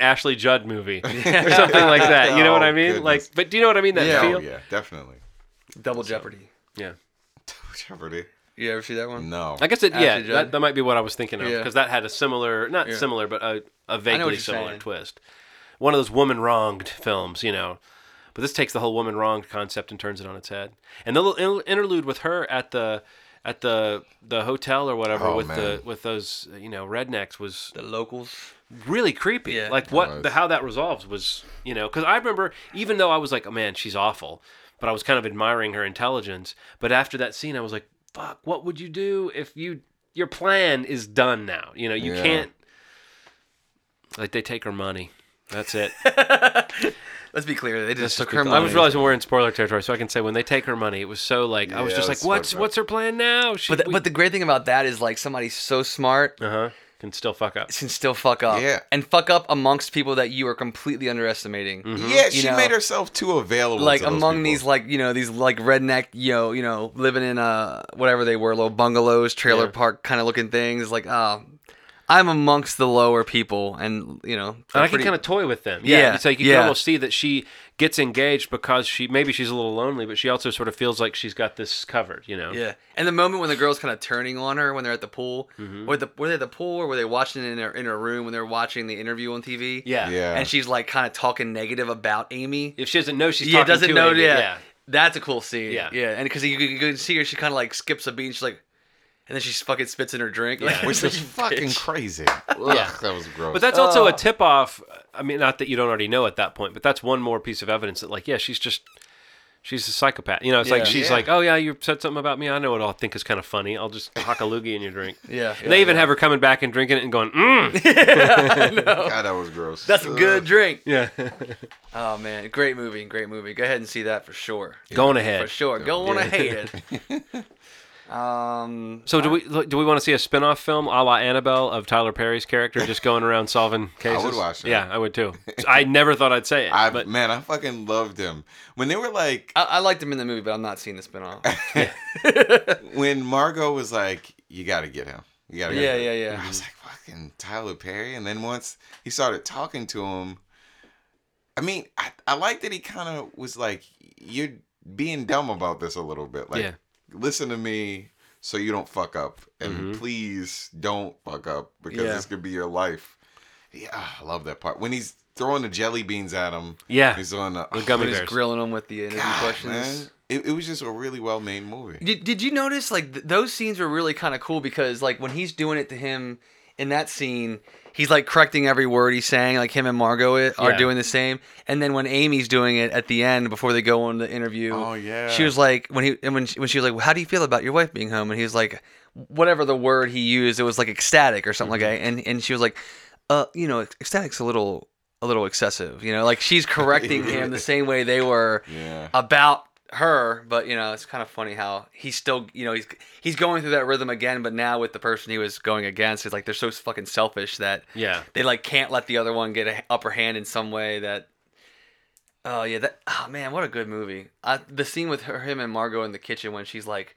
Ashley Judd movie or something like that. You know what I mean? Goodness. But do you know what I mean? That feel? Yeah, definitely. Double Jeopardy. Yeah. Double Jeopardy. You ever see that one? No. I guess that might be what I was thinking of, because that had a similar, not similar, but a vaguely similar twist. One of those woman-wronged films, But this takes the whole woman-wronged concept and turns it on its head. And the little interlude with her at the hotel or whatever with those rednecks was the locals. Really creepy. Yeah. How that resolves was, because I remember even though I was like, oh man, she's awful. but I was kind of admiring her intelligence. But after that scene, I was like, fuck, what would you do if your plan is done now? You know, you can't, like, they take her money. That's it. Let's be clear. They just took her money. I was realizing we're in spoiler territory, so I can say when they take her money, it was so like, I was just like, what's her plan now? But the great thing about that is, like, somebody's so smart. Uh-huh. Can still fuck up. Yeah. And fuck up amongst people that you are completely underestimating. Mm-hmm. Yeah, she made herself too available. Like, to among these, like, you know, these, like, redneck, you know, living in whatever they were, little bungalows, trailer park kind of looking things. Like, I'm amongst the lower people, and, you know. And I can kind of toy with them. Yeah. It's like you can almost see that she gets engaged because maybe she's a little lonely, but she also sort of feels like she's got this covered, you know? Yeah. And the moment when the girl's kind of turning on her when they're at the pool, were they at the pool or were they watching it in her room when they were watching the interview on TV? Yeah. And she's, like, kind of talking negative about Amy. If she doesn't know she's talking to Amy. Yeah. That's a cool scene. Yeah. And because you can see her, she kind of, like, skips a beat and she's like, and then she fucking spits in her drink. Yeah, which is fucking crazy. Ugh, yeah. That was gross. But that's also a tip-off. I mean, not that you don't already know at that point, but that's one more piece of evidence that, like, she's a psychopath. You know, it's like she's like, oh, yeah, you said something about me. I know what I think is kind of funny. I'll just hock a loogie in your drink. And they even have her coming back and drinking it and going, I know. God, that was gross. That's a good drink. Yeah. Oh, man. Great movie. Go ahead and see that for sure. Go on ahead. So do we want to see a spin-off film a la Annabelle of Tyler Perry's character just going around solving cases? I would watch that. Yeah, I would too. I never thought I'd say it. Man, I fucking loved him. When they were like... I liked him in the movie, but I'm not seeing the spin-off. When Margot was like, you got to get him. You gotta get him. And I was like, fucking Tyler Perry? And then once he started talking to him, I mean, I liked that he kind of was like, you're being dumb about this a little bit. Like, listen to me so you don't fuck up. And please don't fuck up because this could be your life. Yeah, I love that part. When he's throwing the jelly beans at him. Yeah. He's on the gummy bears. He's grilling him with the interview questions. Man. It was just a really well-made movie. Did you notice, like, those scenes were really kind of cool because, like, when he's doing it to him in that scene, he's, like, correcting every word he's saying. Like, him and Margot are doing the same. And then when Amy's doing it at the end before they go on the interview, she was like, when she was like, well, how do you feel about your wife being home? And he was like, whatever the word he used, it was like ecstatic or something like that. And she was like, you know, ecstatic's a little excessive. You know, like, she's correcting him the same way they were about her, but, you know, it's kind of funny how he's still, you know, he's going through that rhythm again, but now with the person he was going against, it's like they're so fucking selfish that they, like, can't let the other one get an upper hand in some way. That what a good movie. The scene with him and Margot in the kitchen when she's like,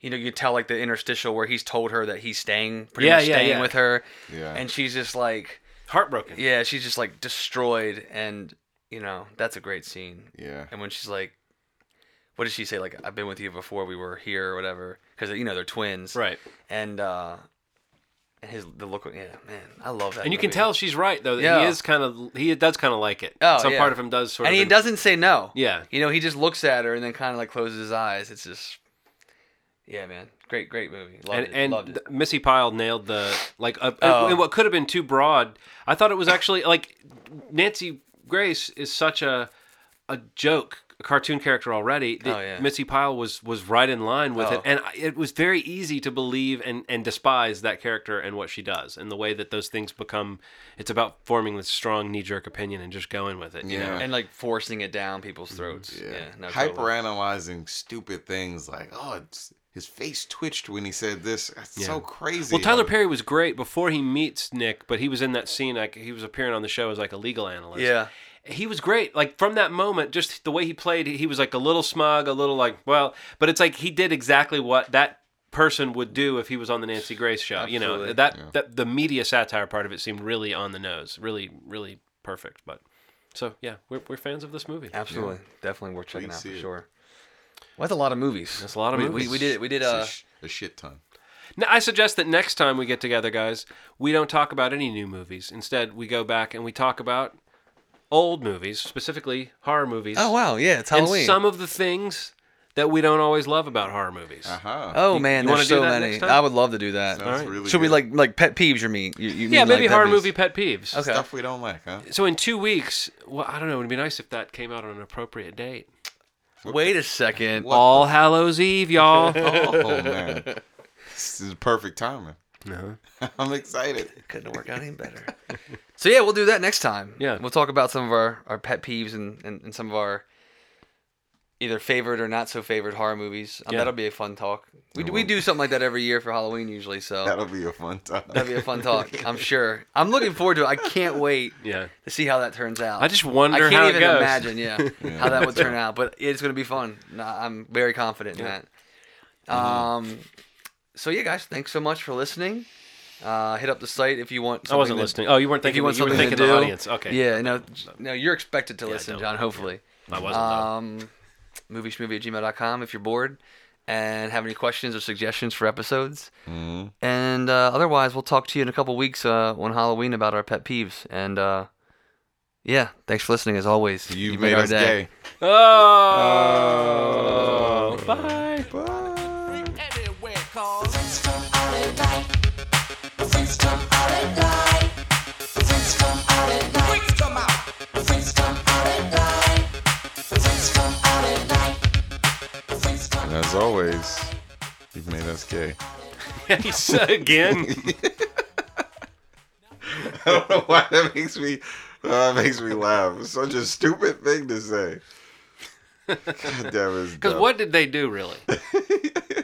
you know, you tell, like, the interstitial where he's told her that he's staying pretty much with her, and she's just like heartbroken. She's just like destroyed, and, you know, that's a great scene. And when she's like, what did she say? Like, I've been with you before we were here or whatever. Because, you know, they're twins. Right. And the look, man, I love that. And you can tell she's right, though, that he does kind of like it. Oh, some part of him does sort of. And he doesn't say no. Yeah. You know, he just looks at her and then kind of, like, closes his eyes. It's just, man. Great movie. Loved it. Missy Pyle nailed the, like, and what could have been too broad. I thought it was actually, like, Nancy Grace is such a joke. A cartoon character already. Missy Pyle was right in line with it, and it was very easy to believe and despise that character and what she does, and the way that those things become. It's about forming this strong knee-jerk opinion and just going with it, you know, and, like, forcing it down people's throats. Hyper-analyzing stupid things like, his face twitched when he said this. That's so crazy. Well, Tyler Perry was great before he meets Nick, but he was in that scene. Like, he was appearing on the show as, like, a legal analyst. Yeah. He was great. Like, from that moment, just the way he played, he was, like, a little smug, a little like, well, but it's like he did exactly what that person would do if he was on the Nancy Grace show. Absolutely. You know, that the media satire part of it seemed really on the nose, really, really perfect. But so, yeah, we're fans of this movie. Absolutely. Yeah. Definitely worth checking out for sure. Well, that's a lot of movies. We did a shit ton. Now, I suggest that next time we get together, guys, we don't talk about any new movies. Instead, we go back and we talk about old movies, specifically horror movies. Oh, wow. Yeah, it's Halloween. And some of the things that we don't always love about horror movies. Uh-huh. Oh, man, there's so many. I would love to do that. All right. Really Should we, like pet peeves, you mean? Yeah, maybe, like, horror movie pet peeves. Okay. Stuff we don't like, huh? So in 2 weeks, well, I don't know, it would be nice if that came out on an appropriate date. Wait a second. All Hallows Eve, y'all. Oh, man. This is perfect timing. No. I'm excited. Couldn't work out any better. So, yeah, we'll do that next time. Yeah. We'll talk about some of our pet peeves and some of our either favorite or not so favorite horror movies. Yeah. That'll be a fun talk. We do something like that every year for Halloween usually. So that'll be a fun talk. That'll be a fun talk. I'm sure. I'm looking forward to it. I can't wait. Yeah. To see how that turns out. I just wonder how it goes. I can't even imagine. Yeah. How that would turn out, but it's going to be fun. I'm very confident in that. So yeah, guys, thanks so much for listening. Hit up the site if you want. I wasn't listening. Oh, you weren't thinking. You were thinking the audience. Okay. Yeah. No. You're expected to listen, John. Hopefully. Yeah. I wasn't. MovieSchmovie@gmail.com if you're bored and have any questions or suggestions for episodes. Mm-hmm. And otherwise, we'll talk to you in a couple weeks on Halloween about our pet peeves. And thanks for listening as always. You've made us gay. Oh, bye. Bye. Friends from out at night. Friends come out at night. Friends come out at night. Friends come out. Friends come out at night. Friends come out at night. Friends come out. And as always, you've made us gay. Again. I don't know why that makes me laugh. It's such a stupid thing to say. Because what did they do really?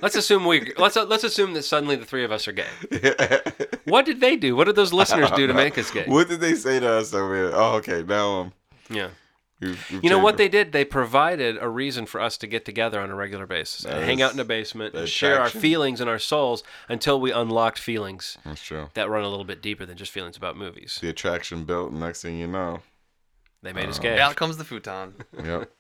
Let's assume that suddenly the three of us are gay. Yeah. What did they do? What did those listeners do to make us gay? What did they say to us over here? Oh, okay. Now, yeah. You know what they did? They provided a reason for us to get together on a regular basis and hang out in the basement and share our feelings and our souls until we unlocked feelings. That's true. That run a little bit deeper than just feelings about movies. The attraction built, and next thing you know, they made us gay. Out comes the futon. Yep.